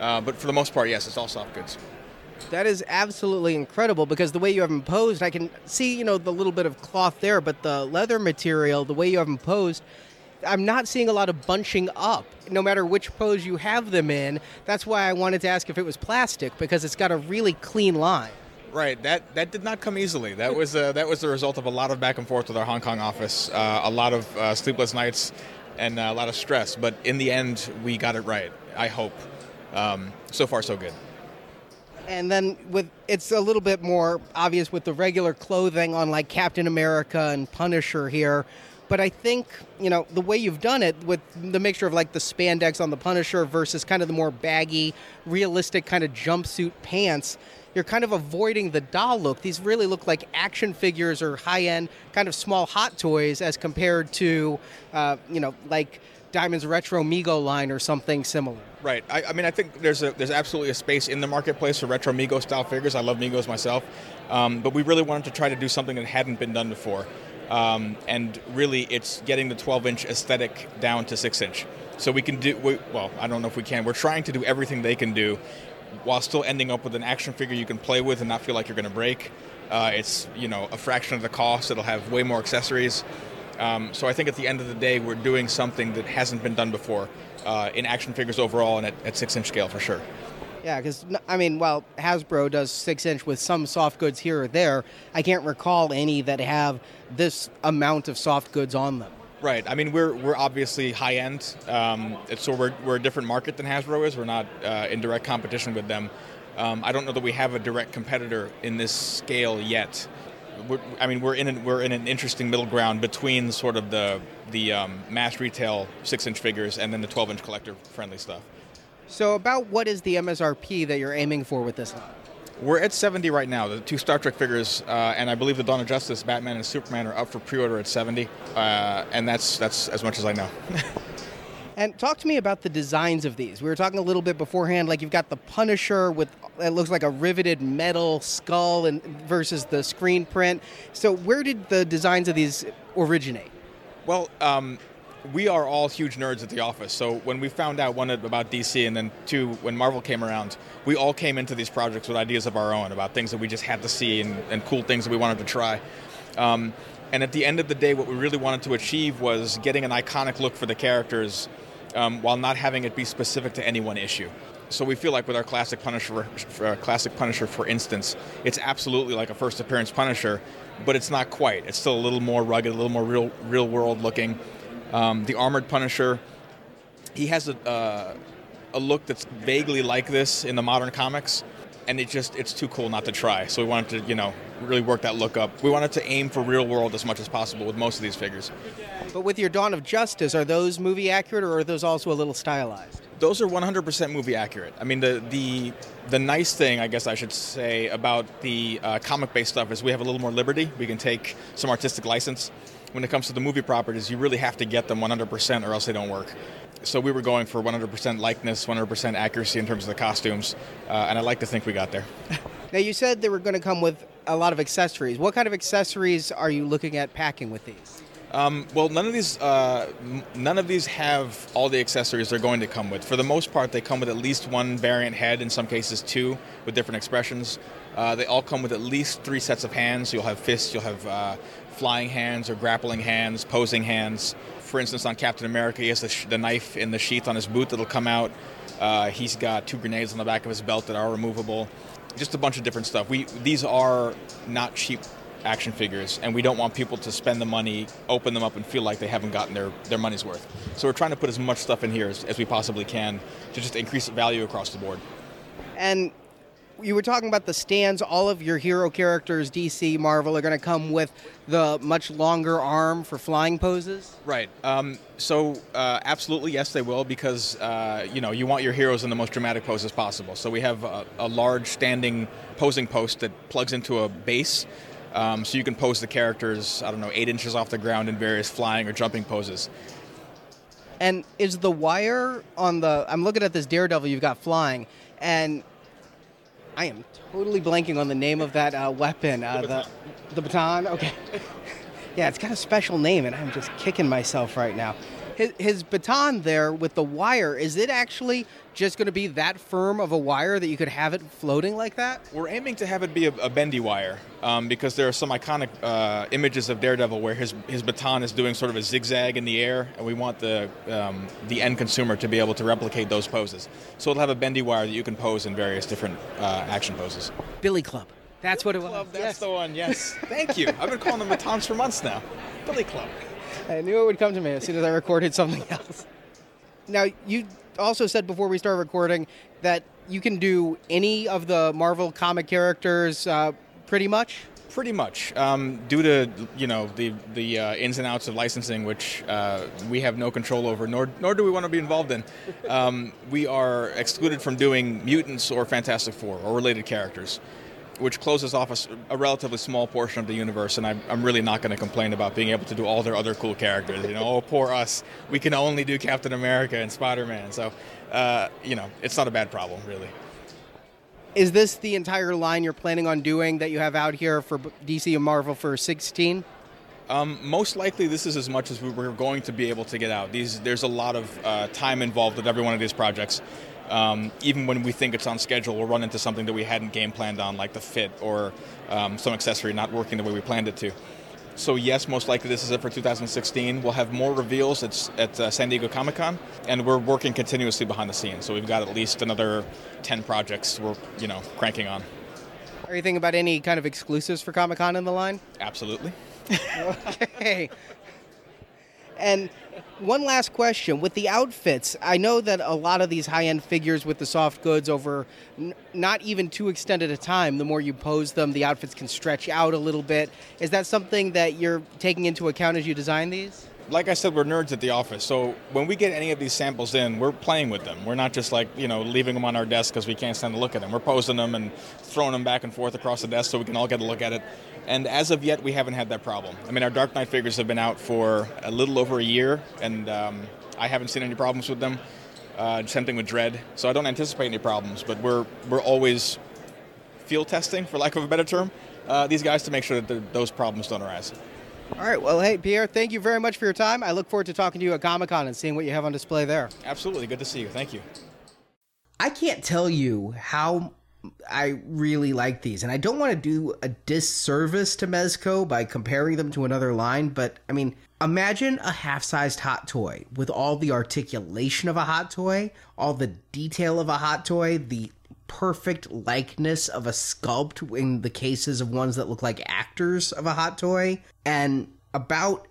but for the most part, yes, it's all soft goods. That is absolutely incredible because the way you have them posed, I can see the little bit of cloth there, but the leather material, the way you have them posed. I'm not seeing a lot of bunching up, no matter which pose you have them in. That's why I wanted to ask if it was plastic, because it's got a really clean line. Right. That did not come easily. That was the result of a lot of back and forth with our Hong Kong office, a lot of sleepless nights, and a lot of stress. But in the end, we got it right, I hope. So far, so good. And then it's a little bit more obvious with the regular clothing on, like, Captain America and Punisher here. But I think, the way you've done it with the mixture of, like, the spandex on the Punisher versus kind of the more baggy, realistic kind of jumpsuit pants, you're kind of avoiding the doll look. These really look like action figures or high-end kind of small hot toys as compared to, like Diamond's Retro Mego line or something similar. Right. I think there's absolutely a space in the marketplace for Retro Mego-style figures. I love Megos myself. But we really wanted to try to do something that hadn't been done before. And really, it's getting the 12-inch aesthetic down to 6-inch. So we can do, I don't know if we can. We're trying to do everything they can do while still ending up with an action figure you can play with and not feel like you're going to break. It's, a fraction of the cost. It'll have way more accessories. So I think at the end of the day, we're doing something that hasn't been done before in action figures overall and at 6-inch scale for sure. Yeah, because, while Hasbro does 6-inch with some soft goods here or there, I can't recall any that have this amount of soft goods on them. Right. We're obviously high-end, so we're a different market than Hasbro is. We're not in direct competition with them. I don't know that we have a direct competitor in this scale yet. We're in an interesting middle ground between sort of the mass retail 6-inch figures and then the 12-inch collector-friendly stuff. So about what is the MSRP that you're aiming for with this line? We're at $70 right now. The two Star Trek figures, and I believe the Dawn of Justice, Batman and Superman, are up for pre-order at $70, and that's as much as I know. And talk to me about the designs of these. We were talking a little bit beforehand, like you've got the Punisher with, it looks like a riveted metal skull and versus the screen print. So where did the designs of these originate? Well, we are all huge nerds at the office, so when we found out, one, about DC, and then two, when Marvel came around, we all came into these projects with ideas of our own about things that we just had to see and cool things that we wanted to try. And at the end of the day, what we really wanted to achieve was getting an iconic look for the characters while not having it be specific to any one issue. So we feel like with our classic Punisher, for instance, it's absolutely like a first appearance Punisher, but it's not quite. It's still a little more rugged, a little more real world looking. The Armored Punisher, he has a look that's vaguely like this in the modern comics, and it's too cool not to try. So we wanted to, really work that look up. We wanted to aim for real world as much as possible with most of these figures. But with your Dawn of Justice, are those movie accurate, or are those also a little stylized? Those are 100% movie accurate. The nice thing, I guess I should say, about the comic-based stuff is we have a little more liberty. We can take some artistic license. When it comes to the movie properties, you really have to get them 100% or else they don't work. So we were going for 100% likeness, 100% accuracy in terms of the costumes, and I like to think we got there. Now, you said they were going to come with a lot of accessories. What kind of accessories are you looking at packing with these? None of these have all the accessories they're going to come with. For the most part, they come with at least one variant head, in some cases two, with different expressions. They all come with at least 3 sets of hands. You'll have fists, you'll have flying hands or grappling hands, posing hands. For instance, on Captain America, he has the knife in the sheath on his boot that'll come out. He's got two grenades on the back of his belt that are removable. Just a bunch of different stuff. These are not cheap action figures, and we don't want people to spend the money, open them up, and feel like they haven't gotten their money's worth. So we're trying to put as much stuff in here as we possibly can to just increase the value across the board. And you were talking about the stands. All of your hero characters, DC, Marvel, are going to come with the much longer arm for flying poses? Right. Absolutely, yes, they will, because you want your heroes in the most dramatic poses possible. So we have a large standing posing post that plugs into a base. So you can pose the characters, 8 inches off the ground in various flying or jumping poses. And is the wire on the... I'm looking at this Daredevil you've got flying, and I am totally blanking on the name of that weapon. The baton? Okay. Yeah, it's got a special name, and I'm just kicking myself right now. His baton there with the wire, is it actually just going to be that firm of a wire that you could have it floating like that? We're aiming to have it be a bendy wire because there are some iconic images of Daredevil where his baton is doing sort of a zigzag in the air, and we want the end consumer to be able to replicate those poses. So it'll have a bendy wire that you can pose in various different action poses. Billy Club. That's Billy what it was. Club, that's yes. The one, yes. Thank you. I've been calling them batons for months now. Billy Club. I knew it would come to me as soon as I recorded something else. Now, you also said before we started recording that you can do any of the Marvel comic characters pretty much? Pretty much. Due to, the ins and outs of licensing, which we have no control over, nor do we want to be involved in, we are excluded from doing mutants or Fantastic Four or related characters, which closes off a relatively small portion of the universe, and I'm really not going to complain about being able to do all their other cool characters. Oh, poor us. We can only do Captain America and Spider-Man. So, it's not a bad problem, really. Is this the entire line you're planning on doing that you have out here for DC and Marvel for 16? Most likely this is as much as we were going to be able to get out. There's a lot of time involved with every one of these projects. Even when we think it's on schedule, we'll run into something that we hadn't game planned on, like the fit or some accessory not working the way we planned it to. So yes, most likely this is it for 2016. We'll have more reveals at San Diego Comic-Con, and we're working continuously behind the scenes. So we've got at least another 10 projects we're cranking on. Are you thinking about any kind of exclusives for Comic-Con in the line? Absolutely. Okay. And one last question. With the outfits, I know that a lot of these high-end figures with the soft goods over not even too extended a time, the more you pose them, the outfits can stretch out a little bit. Is that something that you're taking into account as you design these? Like I said, we're nerds at the office. So when we get any of these samples in, we're playing with them. We're not just leaving them on our desk because we can't stand to look at them. We're posing them and throwing them back and forth across the desk so we can all get a look at it. And as of yet, we haven't had that problem. I mean, our Dark Knight figures have been out for a little over a year, and I haven't seen any problems with them. Same thing with Dredd. So I don't anticipate any problems, but we're always field testing, for lack of a better term, these guys to make sure that those problems don't arise. All right. Well, hey, Pierre, thank you very much for your time. I look forward to talking to you at Comic-Con and seeing what you have on display there. Absolutely. Good to see you. Thank you. I can't tell you how I really like these, and I don't want to do a disservice to Mezco by comparing them to another line, but, I mean, imagine a half-sized hot toy with all the articulation of a hot toy, all the detail of a hot toy, the perfect likeness of a sculpt in the cases of ones that look like actors of a hot toy, and about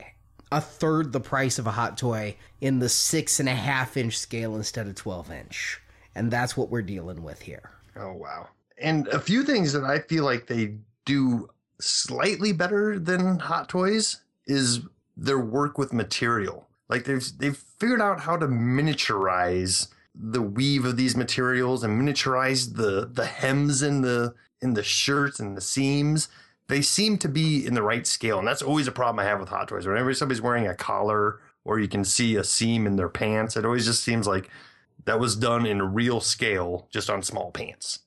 a third the price of a hot toy in the 6.5-inch scale instead of 12-inch. And that's what we're dealing with here. Oh, wow. And a few things that I feel like they do slightly better than Hot Toys is their work with material. Like they've figured out how to miniaturize the weave of these materials and miniaturize the hems in the shirts and the seams. They seem to be in the right scale. And that's always a problem I have with Hot Toys. Whenever somebody's wearing a collar or you can see a seam in their pants, it always just seems like that was done in a real scale, just on small pants.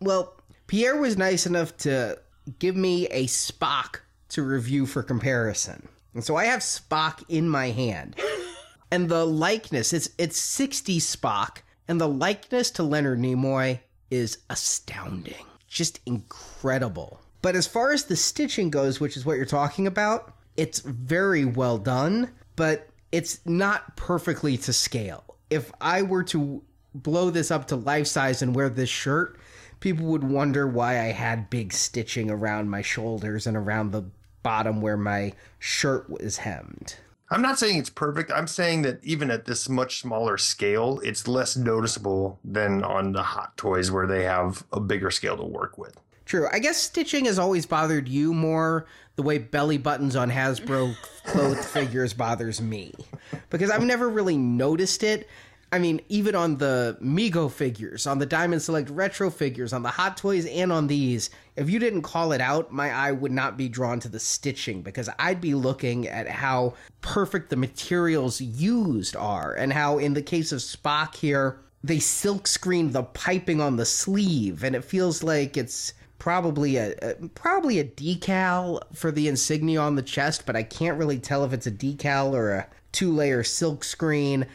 Well, Pierre was nice enough to give me a Spock to review for comparison. And so I have Spock in my hand. And the likeness, it's 60 Spock, and the likeness to Leonard Nimoy is astounding. Just incredible. But as far as the stitching goes, which is what you're talking about, it's very well done, but it's not perfectly to scale. If I were to blow this up to life size and wear this shirt, people would wonder why I had big stitching around my shoulders and around the bottom where my shirt was hemmed. I'm not saying it's perfect. I'm saying that even at this much smaller scale, it's less noticeable than on the Hot Toys where they have a bigger scale to work with. True. I guess stitching has always bothered you more the way belly buttons on Hasbro clothed figures bothers me, because I've never really noticed it. I mean, even on the Mego figures, on the Diamond Select retro figures, on the Hot Toys, and on these, if you didn't call it out, my eye would not be drawn to the stitching, because I'd be looking at how perfect the materials used are, and how, in the case of Spock here, they silk screen the piping on the sleeve, and it feels like it's probably a decal for the insignia on the chest, but I can't really tell if it's a decal or a two-layer silk screen.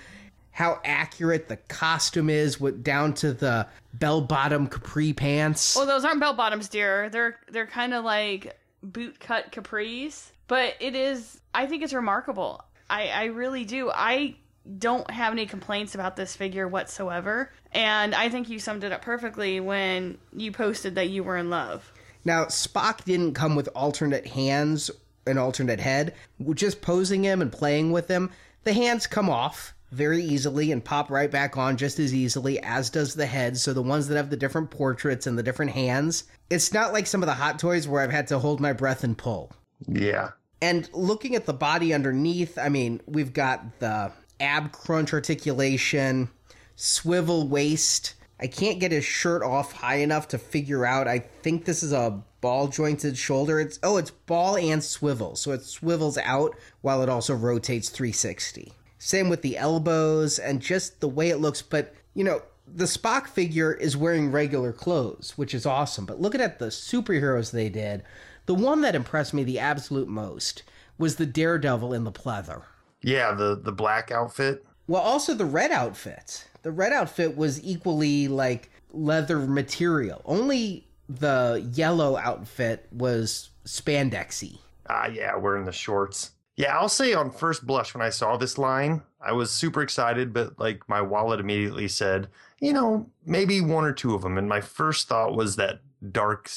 How accurate the costume is, with down to the bell-bottom capri pants. Oh, those aren't bell-bottoms, dear. They're kind of like boot-cut capris. But it is, I think it's remarkable. I really do. I don't have any complaints about this figure whatsoever. And I think you summed it up perfectly when you posted that you were in love. Now, Spock didn't come with alternate hands, an alternate head. Just posing him and playing with him, the hands come off very easily and pop right back on just as easily, as does the head. So the ones that have the different portraits and the different hands, it's not like some of the Hot Toys where I've had to hold my breath and pull. Yeah. And looking at the body underneath, I mean, we've got the ab crunch articulation, swivel waist. I can't get his shirt off high enough to figure out. I think this is a ball jointed shoulder. It's ball and swivel. So it swivels out while it also rotates 360. Same with the elbows and just the way it looks. But, you know, the Spock figure is wearing regular clothes, which is awesome. But looking at the superheroes they did, the one that impressed me the absolute most was the Daredevil in the pleather. Yeah, the black outfit. Well, also the red outfit. The red outfit was equally like leather material. Only the yellow outfit was spandexy. Yeah, wearing the shorts. Yeah, I'll say on first blush when I saw this line, I was super excited, but like my wallet immediately said, you know, maybe one or two of them. And my first thought was that dark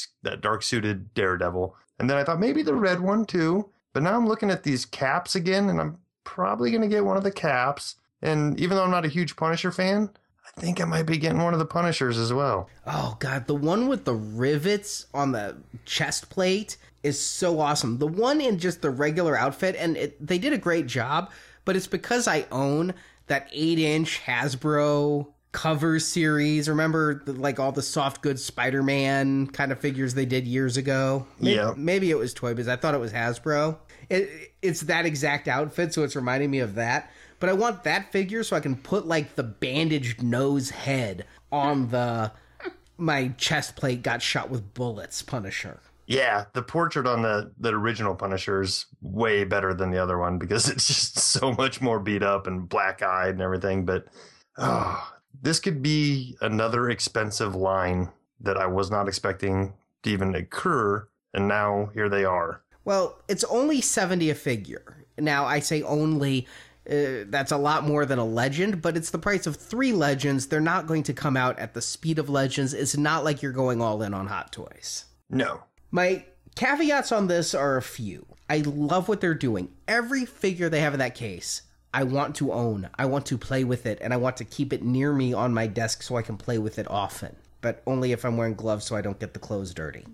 suited Daredevil. And then I thought maybe the red one too. But now I'm looking at these caps again, and I'm probably going to get one of the caps. And even though I'm not a huge Punisher fan, I think I might be getting one of the Punishers as well. Oh, God, the one with the rivets on the chest plate is so awesome. The one in just the regular outfit, and they did a great job, but it's because I own that 8-inch Hasbro cover series. Remember, like, all the soft goods Spider-Man kind of figures they did years ago? Yeah. Maybe it was Toy Biz. I thought it was Hasbro. It's that exact outfit, so it's reminding me of that. But I want that figure so I can put, like, the bandaged nose head on the my chest plate got shot with bullets Punisher. Yeah, the portrait on the original Punisher is way better than the other one because it's just so much more beat up and black-eyed and everything. But this could be another expensive line that I was not expecting to even occur, and now here they are. Well, it's only $70 a figure. Now, I say only, that's a lot more than a legend, but it's the price of 3 legends. They're not going to come out at the speed of legends. It's not like you're going all in on Hot Toys. No. My caveats on this are a few. I love what they're doing. Every figure they have in that case, I want to own. I want to play with it, and I want to keep it near me on my desk so I can play with it often, but only if I'm wearing gloves so I don't get the clothes dirty.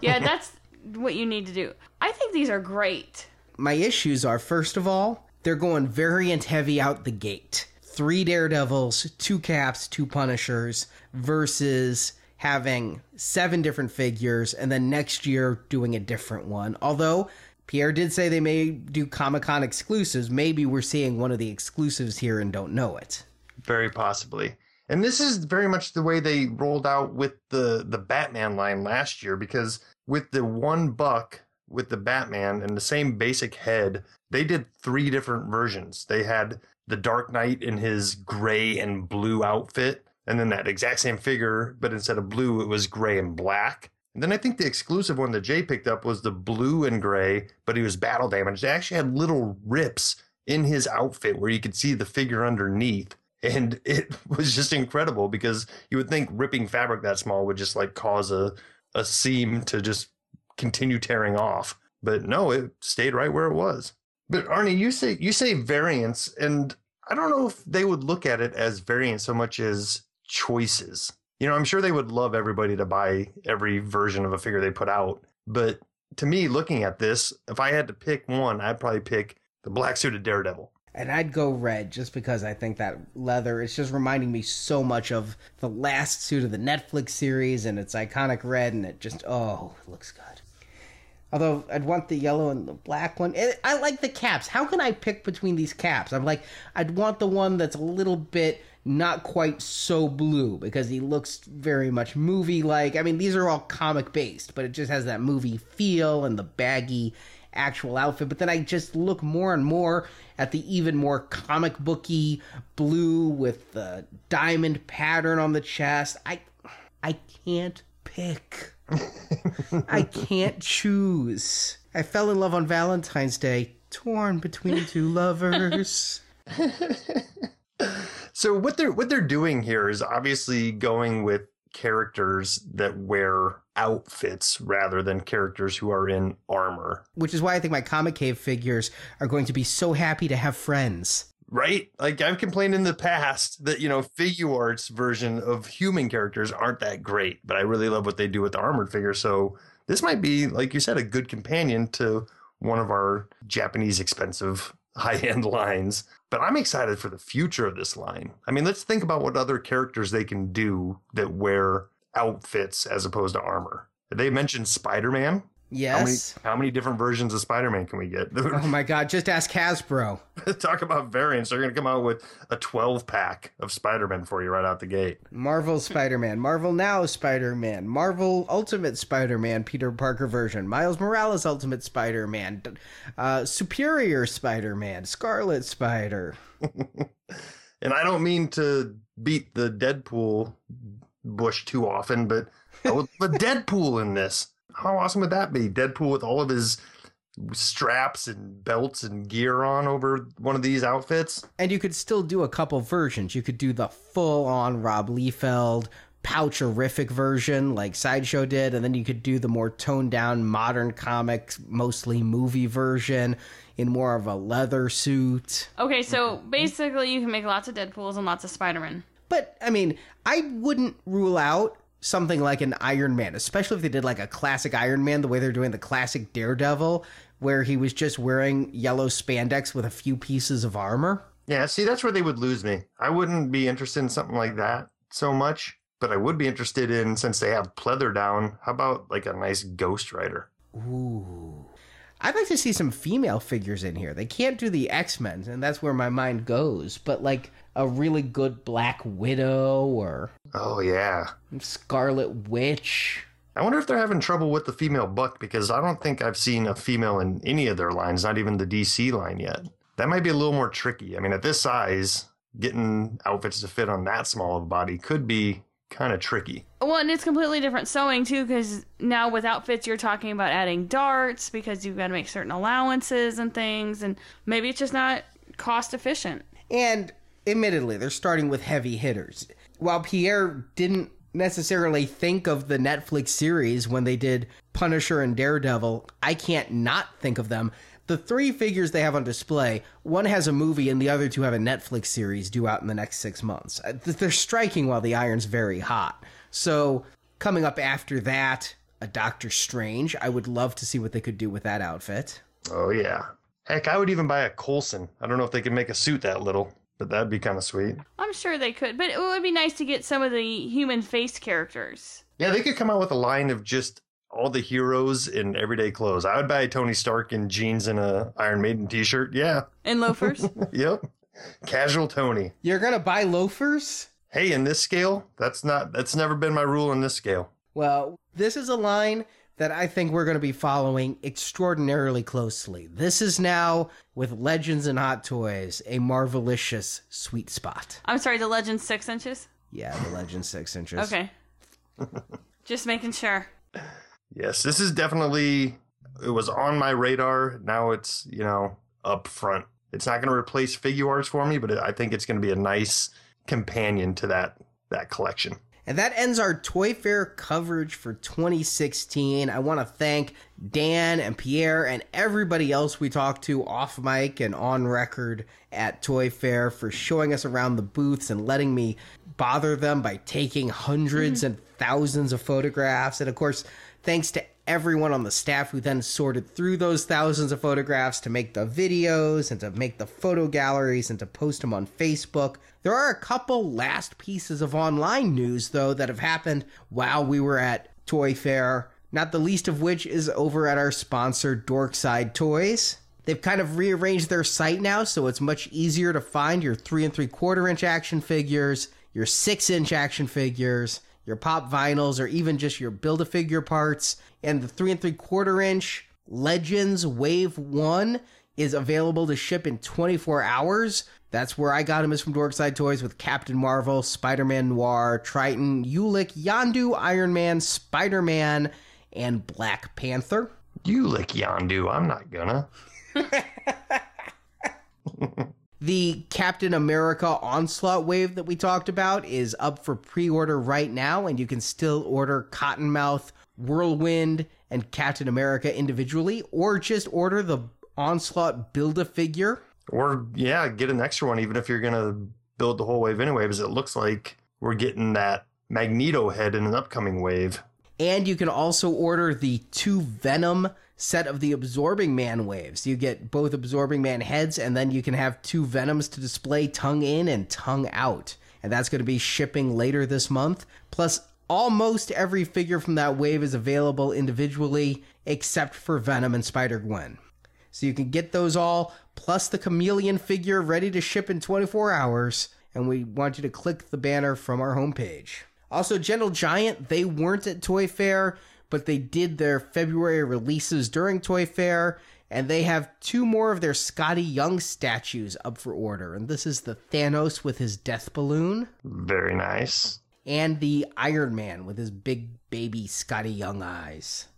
Yeah, that's what you need to do. I think these are great. My issues are, first of all, they're going variant heavy out the gate. 3 Daredevils, 2 Caps, 2 Punishers versus having 7 different figures, and then next year doing a different one. Although Pierre did say they may do Comic-Con exclusives. Maybe we're seeing one of the exclusives here and don't know it. Very possibly. And this is very much the way they rolled out with the Batman line last year, because with the $1 with the Batman and the same basic head, they did 3 different versions. They had the Dark Knight in his gray and blue outfit, and then that exact same figure, but instead of blue, it was gray and black. And then I think the exclusive one that Jay picked up was the blue and gray, but he was battle damaged. They actually had little rips in his outfit where you could see the figure underneath. And it was just incredible because you would think ripping fabric that small would just like cause a seam to just continue tearing off. But no, it stayed right where it was. But Arnie, you say variants, and I don't know if they would look at it as variants so much as choices. You know, I'm sure they would love everybody to buy every version of a figure they put out. But to me, looking at this, if I had to pick one, I'd probably pick the black suited Daredevil. And I'd go red just because I think that leather, it's just reminding me so much of the last suit of the Netflix series and its iconic red, and it just, oh, it looks good. Although I'd want the yellow and the black one. I like the caps. How can I pick between these caps? I'm like, I'd want the one that's a little bit not quite so blue because he looks very much movie-like. I mean, these are all comic-based, but it just has that movie feel and the baggy actual outfit. But then I just look more and more at the even more comic booky blue with the diamond pattern on the chest. I can't pick. I can't choose. I fell in love on Valentine's Day, torn between two lovers. So what they're doing here is obviously going with characters that wear outfits rather than characters who are in armor. Which is why I think my Comic Cave figures are going to be so happy to have friends. Right? Like, I've complained in the past that, you know, Figuart's version of human characters aren't that great, but I really love what they do with the armored figure. So this might be, like you said, a good companion to one of our Japanese expensive high-end lines. But I'm excited for the future of this line. I mean, let's think about what other characters they can do that wear outfits as opposed to armor. Did they mention Spider-Man? Yes. How many different versions of Spider-Man can we get? Oh my God, just ask Hasbro. Talk about variants. They're going to come out with a 12-pack of Spider-Man for you right out the gate. Marvel Spider-Man, Marvel Now Spider-Man, Marvel Ultimate Spider-Man, Peter Parker version, Miles Morales Ultimate Spider-Man, Superior Spider-Man, Scarlet Spider. And I don't mean to beat the Deadpool bush too often, but I would put Deadpool in this. How awesome would that be? Deadpool with all of his straps and belts and gear on over one of these outfits. And you could still do a couple versions. You could do the full-on Rob Liefeld, poucherific version like Sideshow did, and then you could do the more toned-down modern comics, mostly movie version in more of a leather suit. Okay, so basically you can make lots of Deadpools and lots of Spider-Man. But, I mean, I wouldn't rule out something like an Iron Man, especially if they did like a classic Iron Man, the way they're doing the classic Daredevil, where he was just wearing yellow spandex with a few pieces of armor. Yeah, see, that's where they would lose me. I wouldn't be interested in something like that so much, but I would be interested in, since they have pleather down, how about like a nice Ghost Rider? Ooh. I'd like to see some female figures in here. They can't do the X-Men, and that's where my mind goes, but like a really good Black Widow or... Oh, yeah. Scarlet Witch. I wonder if they're having trouble with the female Buck, because I don't think I've seen a female in any of their lines, not even the DC line yet. That might be a little more tricky. I mean, at this size, getting outfits to fit on that small of a body could be kind of tricky. Well, and it's completely different sewing, too, because now with outfits, you're talking about adding darts because you've got to make certain allowances and things, and maybe it's just not cost efficient. And... admittedly, they're starting with heavy hitters. While Pierre didn't necessarily think of the Netflix series when they did Punisher and Daredevil, I can't not think of them. The three figures they have on display, one has a movie and the other two have a Netflix series due out in the next 6 months. They're striking while the iron's very hot. So coming up after that, a Doctor Strange. I would love to see what they could do with that outfit. Oh, yeah. Heck, I would even buy a Coulson. I don't know if they could make a suit that little. But that'd be kind of sweet. I'm sure they could, but it would be nice to get some of the human face characters. Yeah, they could come out with a line of just all the heroes in everyday clothes. I would buy Tony Stark in jeans and a Iron Maiden t-shirt, yeah. And loafers? Yep. Casual Tony. You're going to buy loafers? Hey, in this scale, that's never been my rule in this scale. Well, this is a line that I think we're going to be following extraordinarily closely. This is now, with Legends and Hot Toys, a Marvelicious sweet spot. I'm sorry, the Legends 6 inches? Yeah, the Legends 6 inches. Okay. Just making sure. Yes, this is definitely, it was on my radar. Now it's, you know, up front. It's not going to replace Figuarts for me, but I think it's going to be a nice companion to that collection. And that ends our Toy Fair coverage for 2016. I want to thank Dan and Pierre and everybody else we talked to off mic and on record at Toy Fair for showing us around the booths and letting me bother them by taking hundreds and thousands of photographs. And of course, thanks to everyone on the staff who then sorted through those thousands of photographs to make the videos and to make the photo galleries and to post them on Facebook. There are a couple last pieces of online news, though, that have happened while we were at Toy Fair, not the least of which is over at our sponsor, Dorkside Toys. They've kind of rearranged their site now, so it's much easier to find your 3 3/4-inch action figures, your 6-inch action figures, your pop vinyls, or even just your Build-A-Figure parts. And the 3 3/4-inch Legends Wave 1 is available to ship in 24 hours. That's where I got them, is from Dorkside Toys, with Captain Marvel, Spider-Man Noir, Triton, Ulick, Yondu, Iron Man, Spider-Man, and Black Panther. Ulick Yondu, I'm not gonna. The Captain America Onslaught wave that we talked about is up for pre-order right now, and you can still order Cottonmouth, Whirlwind, and Captain America individually, or just order the Onslaught Build-A-Figure. Or, yeah, get an extra one, even if you're going to build the whole wave anyway, because it looks like we're getting that Magneto head in an upcoming wave. And you can also order the 2 Venom set of the Absorbing Man waves. You get both Absorbing Man heads, and then you can have 2 Venoms to display, tongue in and tongue out. And that's going to be shipping later this month. Plus, almost every figure from that wave is available individually, except for Venom and Spider-Gwen. So you can get those all, plus the Chameleon figure ready to ship in 24 hours. And we want you to click the banner from our homepage. Also, Gentle Giant, they weren't at Toy Fair, but they did their February releases during Toy Fair, and they have 2 more of their Scotty Young statues up for order. And this is the Thanos with his death balloon. Very nice. And the Iron Man with his big baby Scotty Young eyes.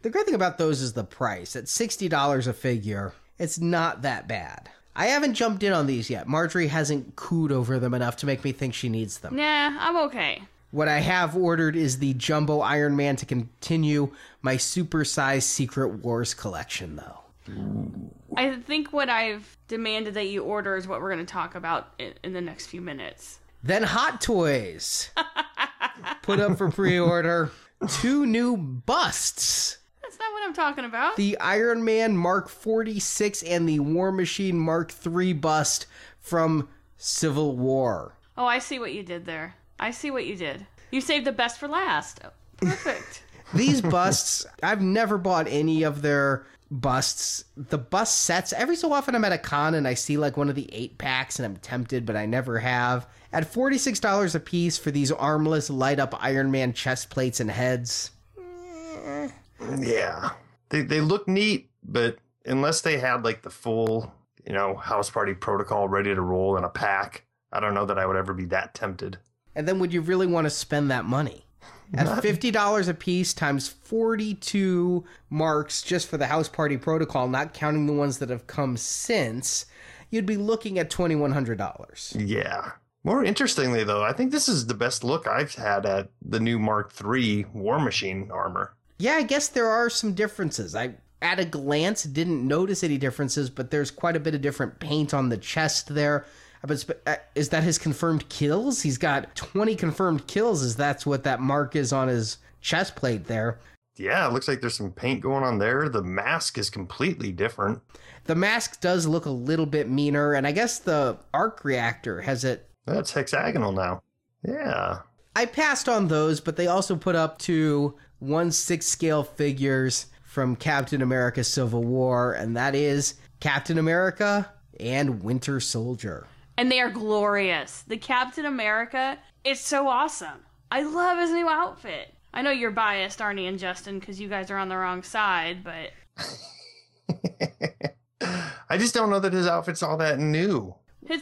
The great thing about those is the price. At $60 a figure, it's not that bad. I haven't jumped in on these yet. Marjorie hasn't cooed over them enough to make me think she needs them. Nah, I'm okay. What I have ordered is the Jumbo Iron Man to continue my supersized Secret Wars collection, though. I think what I've demanded that you order is what we're going to talk about in the next few minutes. Then Hot Toys put up for pre-order 2 new busts. That's not what I'm talking about. The Iron Man Mark 46 and the War Machine Mark 3 bust from Civil War. Oh, I see what you did there. I see what you did. You saved the best for last. Perfect. These busts, I've never bought any of their busts. The bust sets, every so often I'm at a con and I see like one of the 8-packs and I'm tempted, but I never have. At $46 a piece for these armless light-up Iron Man chest plates and heads. Yeah. They look neat, but unless they had like the full, you know, House Party Protocol ready to roll in a pack, I don't know that I would ever be that tempted. And then would you really want to spend that money? At $50 a piece times 42 marks just for the House Party Protocol, not counting the ones that have come since, you'd be looking at $2,100. Yeah. More interestingly, though, I think this is the best look I've had at the new Mark III War Machine armor. Yeah, I guess there are some differences. I, at a glance, didn't notice any differences, but there's quite a bit of different paint on the chest there. Is that his confirmed kills? He's got 20 confirmed kills, is that's what that mark is on his chest plate there. Yeah, it looks like there's some paint going on there. The mask is completely different. The mask does look a little bit meaner, and I guess the arc reactor has it. That's hexagonal now. Yeah. I passed on those, but they also put up 2 1/6 scale figures from Captain America Civil War, and that is Captain America and Winter Soldier. And they are glorious. The Captain America is so awesome. I love his new outfit. I know you're biased, Arnie and Justin, because you guys are on the wrong side, but... I just don't know that his outfit's all that new.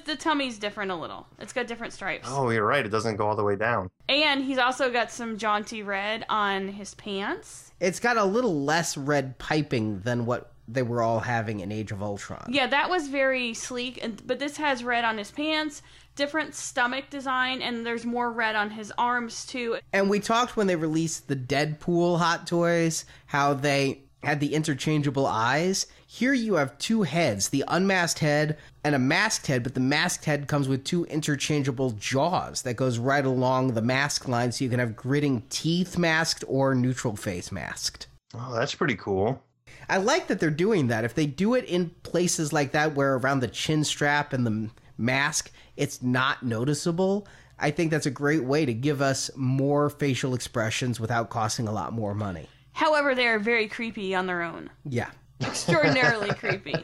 The tummy's different a little. It's got different stripes. Oh, you're right. It doesn't go all the way down. And he's also got some jaunty red on his pants. It's got a little less red piping than what they were all having in Age of Ultron. Yeah, that was very sleek. But this has red on his pants, different stomach design, and there's more red on his arms, too. And we talked when they released the Deadpool Hot Toys, how they had the interchangeable eyes. Here you have two heads, the unmasked head and a masked head, but the masked head comes with two interchangeable jaws that goes right along the mask line, so you can have gritting teeth masked or neutral face masked. Oh, that's pretty cool. I like that they're doing that. If they do it in places like that where around the chin strap and the mask, it's not noticeable. I think that's a great way to give us more facial expressions without costing a lot more money. However, they are very creepy on their own. Yeah. Extraordinarily creepy.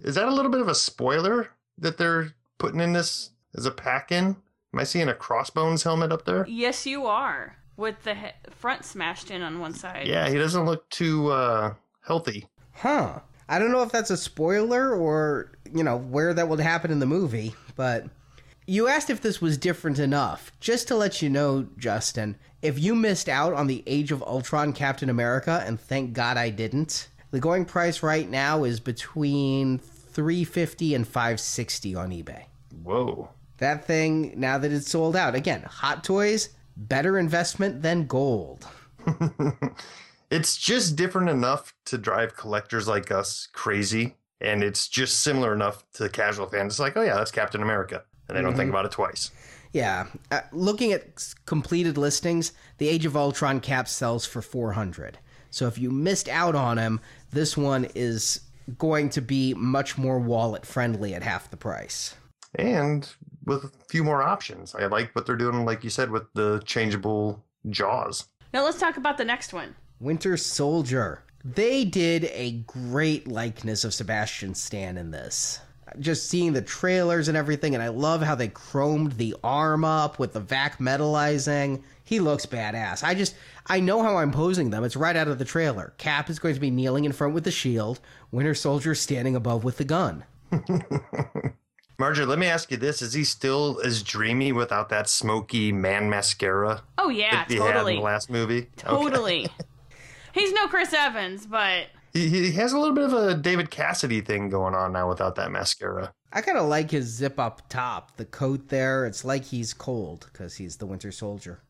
Is that a little bit of a spoiler that they're putting in this as a pack-in? Am I seeing a Crossbones helmet up there? Yes, you are. With the front smashed in on one side. Yeah, he doesn't look too healthy. Huh. I don't know if that's a spoiler or, you know, where that would happen in the movie, but... You asked if this was different enough. Just to let you know, Justin, if you missed out on the Age of Ultron Captain America, and thank God I didn't, the going price right now is between $350 and $560 on eBay. Whoa. That thing, now that it's sold out. Again, Hot Toys, better investment than gold. It's just different enough to drive collectors like us crazy, and it's just similar enough to casual fans. It's like, oh yeah, that's Captain America. And I don't think about it twice. Yeah. Looking at completed listings, the Age of Ultron cap sells for $400. So if you missed out on him, this one is going to be much more wallet friendly at half the price. And with a few more options. I like what they're doing, like you said, with the changeable jaws. Now let's talk about the next one. Winter Soldier. They did a great likeness of Sebastian Stan in this. Just seeing the trailers and everything, and I love how they chromed the arm up with the vac metallizing. He looks badass. I know how I'm posing them. It's right out of the trailer. Cap is going to be kneeling in front with the shield. Winter Soldier standing above with the gun. Marjorie, let me ask you this. Is he still as dreamy without that smoky man mascara? Oh, yeah, totally. That he had in the last movie? Totally. Okay. He's no Chris Evans, but... He has a little bit of a David Cassidy thing going on now without that mascara. I kind of like his zip up top, the coat there. It's like he's cold because he's the Winter Soldier.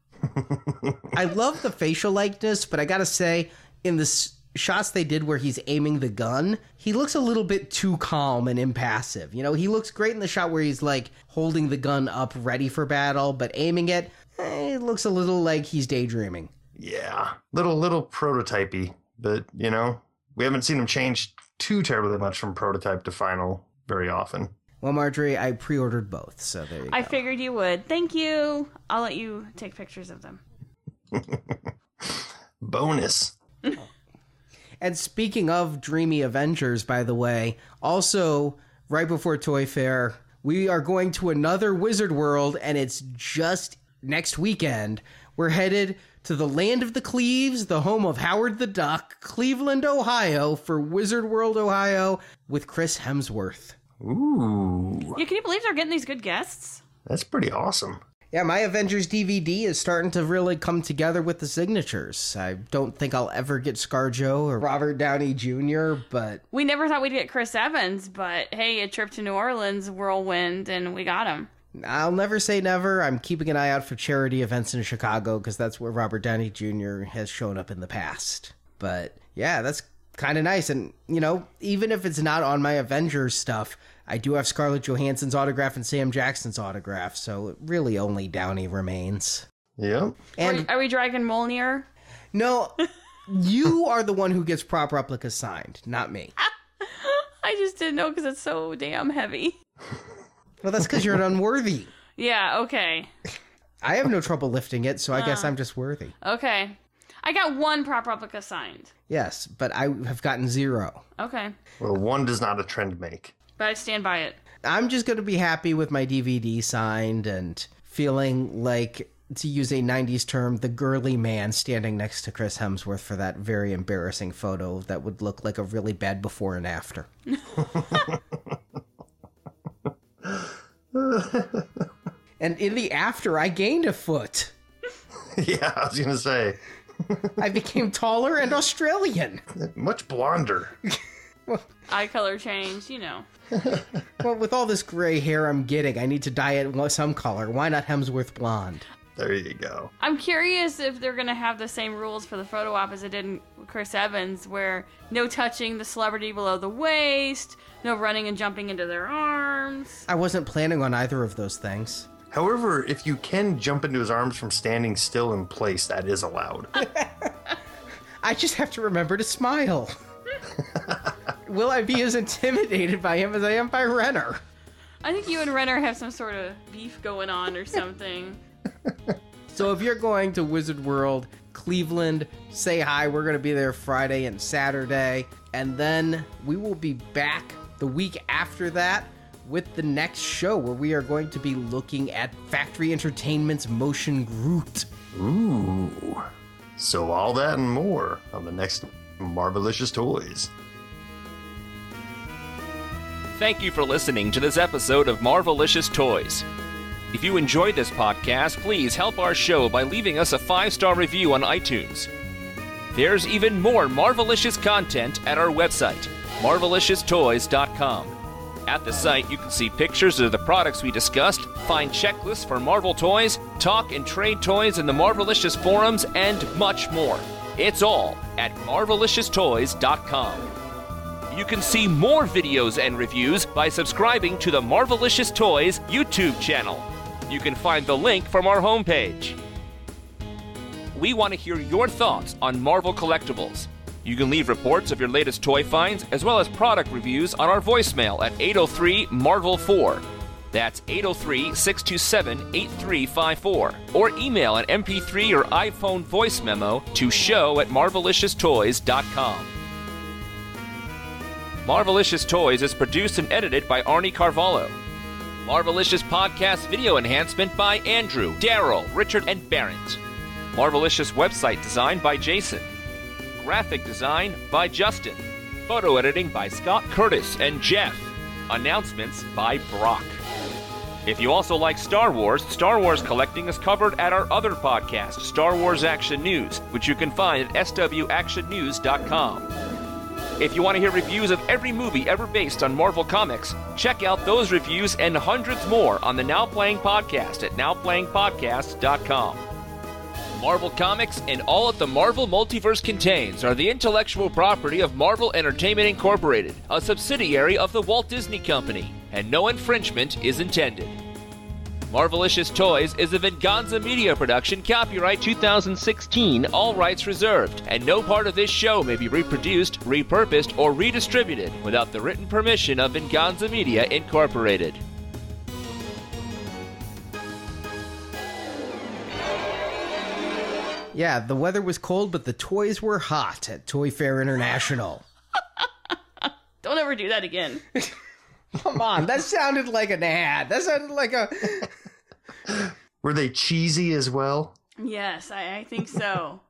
I love the facial likeness, but I got to say, in the shots they did where he's aiming the gun, he looks a little bit too calm and impassive. You know, he looks great in the shot where he's like holding the gun up ready for battle, but aiming it, it looks a little like he's daydreaming. Yeah, little prototypey, but you know. We haven't seen him change too terribly much from prototype to final very often. Well, Marjorie, I pre-ordered both, so there you go. I figured you would. Thank you. I'll let you take pictures of them. Bonus. And speaking of Dreamy Avengers, by the way, also right before Toy Fair, we are going to another Wizard World, and it's just next weekend. We're headed to the land of the Cleves, the home of Howard the Duck, Cleveland, Ohio, for Wizard World, Ohio, with Chris Hemsworth. Ooh. Yeah, can you believe they're getting these good guests? That's pretty awesome. Yeah, my Avengers DVD is starting to really come together with the signatures. I don't think I'll ever get ScarJo or Robert Downey Jr., but... We never thought we'd get Chris Evans, but hey, a trip to New Orleans, whirlwind, and we got him. I'll never say never. I'm keeping an eye out for charity events in Chicago because that's where Robert Downey Jr. has shown up in the past. But yeah, that's kind of nice. And, you know, even if it's not on my Avengers stuff, I do have Scarlett Johansson's autograph and Sam Jackson's autograph. So it really only Downey remains. Yeah. And are we dragging Mjolnir? No, you are the one who gets prop replica signed, not me. I just didn't know because it's so damn heavy. Well, that's because you're unworthy. Yeah, okay. I have no trouble lifting it, so I guess I'm just worthy. Okay. I got one prop replica signed. Yes, but I have gotten zero. Okay. Well, one does not a trend make. But I stand by it. I'm just going to be happy with my DVD signed and feeling like, to use a 90s term, the girly man standing next to Chris Hemsworth for that very embarrassing photo that would look like a really bad before and after. And in the after, I gained a foot. Yeah, I was going to say. I became taller and Australian. Much blonder. Well, eye color change, you know. Well, with all this gray hair I'm getting, I need to dye it some color. Why not Hemsworth blonde? There you go. I'm curious if they're going to have the same rules for the photo op as it did in Chris Evans, where no touching the celebrity below the waist, no running and jumping into their arms. I wasn't planning on either of those things. However, if you can jump into his arms from standing still in place, that is allowed. I just have to remember to smile. Will I be as intimidated by him as I am by Renner? I think you and Renner have some sort of beef going on or something. So if you're going to Wizard World, Cleveland, say hi. We're going to be there Friday and Saturday. And then we will be back the week after that with the next show where we are going to be looking at Factory Entertainment's Motion Groot. Ooh. So all that and more on the next Marvelicious Toys. Thank you for listening to this episode of Marvelicious Toys. If you enjoyed this podcast, please help our show by leaving us a 5-star review on iTunes. There's even more Marvelicious content at our website, marvelicioustoys.com. At the site, you can see pictures of the products we discussed, find checklists for Marvel toys, talk and trade toys in the Marvelicious forums, and much more. It's all at marvelicioustoys.com. You can see more videos and reviews by subscribing to the Marvelicious Toys YouTube channel. You can find the link from our homepage. We want to hear your thoughts on Marvel collectibles. You can leave reports of your latest toy finds as well as product reviews on our voicemail at 803-MARVEL4. That's 803-627-8354. Or email an MP3 or iPhone voice memo to show@marvelicioustoys.com. Marvelicious Toys is produced and edited by Arnie Carvalho. Marvelicious Podcast video enhancement by Andrew, Daryl, Richard, and Barrett. Marvelicious website design by Jason. Graphic design by Justin. Photo editing by Scott Curtis and Jeff. Announcements by Brock. If you also like Star Wars collecting is covered at our other podcast, Star Wars Action News, which you can find at swactionnews.com. If you want to hear reviews of every movie ever based on Marvel Comics, check out those reviews and hundreds more on the Now Playing Podcast at nowplayingpodcast.com. Marvel Comics and all that the Marvel Multiverse contains are the intellectual property of Marvel Entertainment Incorporated, a subsidiary of the Walt Disney Company, and no infringement is intended. Marvelicious Toys is a Venganza Media production, copyright 2016, all rights reserved, and no part of this show may be reproduced, repurposed, or redistributed without the written permission of Venganza Media Incorporated. Yeah, the weather was cold, but the toys were hot at Toy Fair International. Don't ever do that again. Come on, that sounded like an ad. That sounded like a... Were they cheesy as well? Yes, I think so.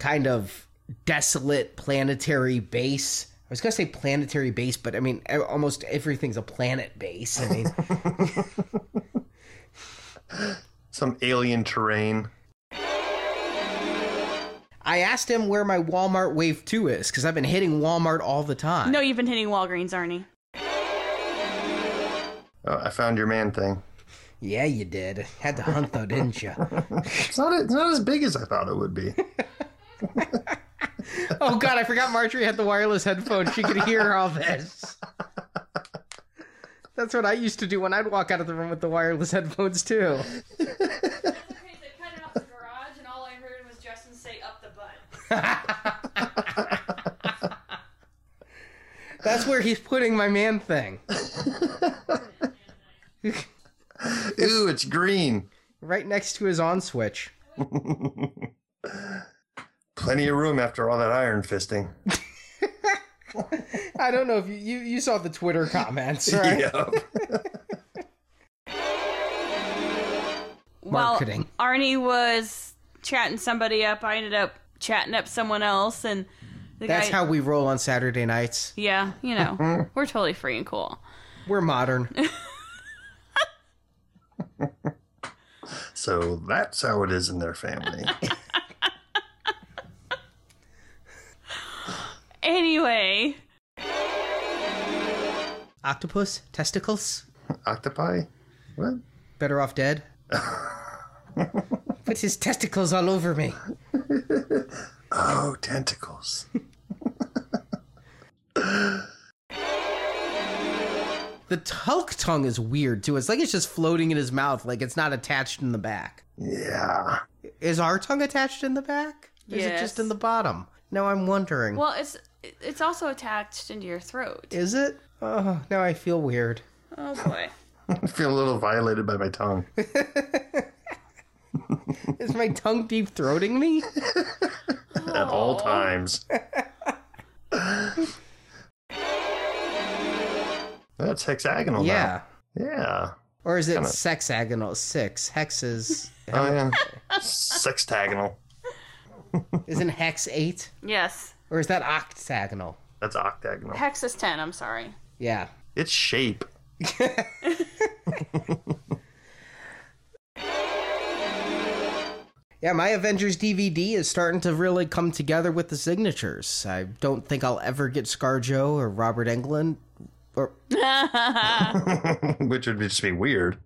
Kind of desolate planetary base. I was going to say planetary base, but I mean, almost everything's a planet base. I mean... Some alien terrain. I asked him where my Walmart Wave 2 is, because I've been hitting Walmart all the time. No, you've been hitting Walgreens, Arnie. Oh, I found your Man-Thing. Yeah, you did. Had to hunt, though, didn't you? It's not as big as I thought it would be. Oh, God, I forgot Marjorie had the wireless headphones. She could hear all this. That's what I used to do when I'd walk out of the room with the wireless headphones, too. That's where he's putting my Man-Thing. Ooh, it's green. Right next to his on switch. Plenty of room after all that iron fisting. I don't know if you saw the Twitter comments, right? Yep. Marketing. Well, Arnie was chatting somebody up. I ended up chatting up someone else, and that's how we roll on Saturday nights. Yeah, you know, we're totally free and cool. We're modern. So that's how it is in their family. Anyway. Octopus? Testicles? Octopi? What? Better off dead? Puts his testicles all over me. Oh, tentacles. The Hulk tongue is weird, too. It's like it's just floating in his mouth, like it's not attached in the back. Yeah. Is our tongue attached in the back? Yes. Is it just in the bottom? Now I'm wondering. Well, it's also attached into your throat. Is it? Oh, now I feel weird. Oh, boy. I feel a little violated by my tongue. Is my tongue deep-throating me? Oh. At all times. That's hexagonal. Yeah. Now. Yeah. Or is it kinda... sexagonal? Six. Hexes. Oh, yeah. Sextagonal. Isn't hex 8? Yes. Or is that octagonal? That's octagonal. Hex is 10, I'm sorry. Yeah. It's shape. Yeah, my Avengers DVD is starting to really come together with the signatures. I don't think I'll ever get ScarJo or Robert Englund. Or... Which would just be weird.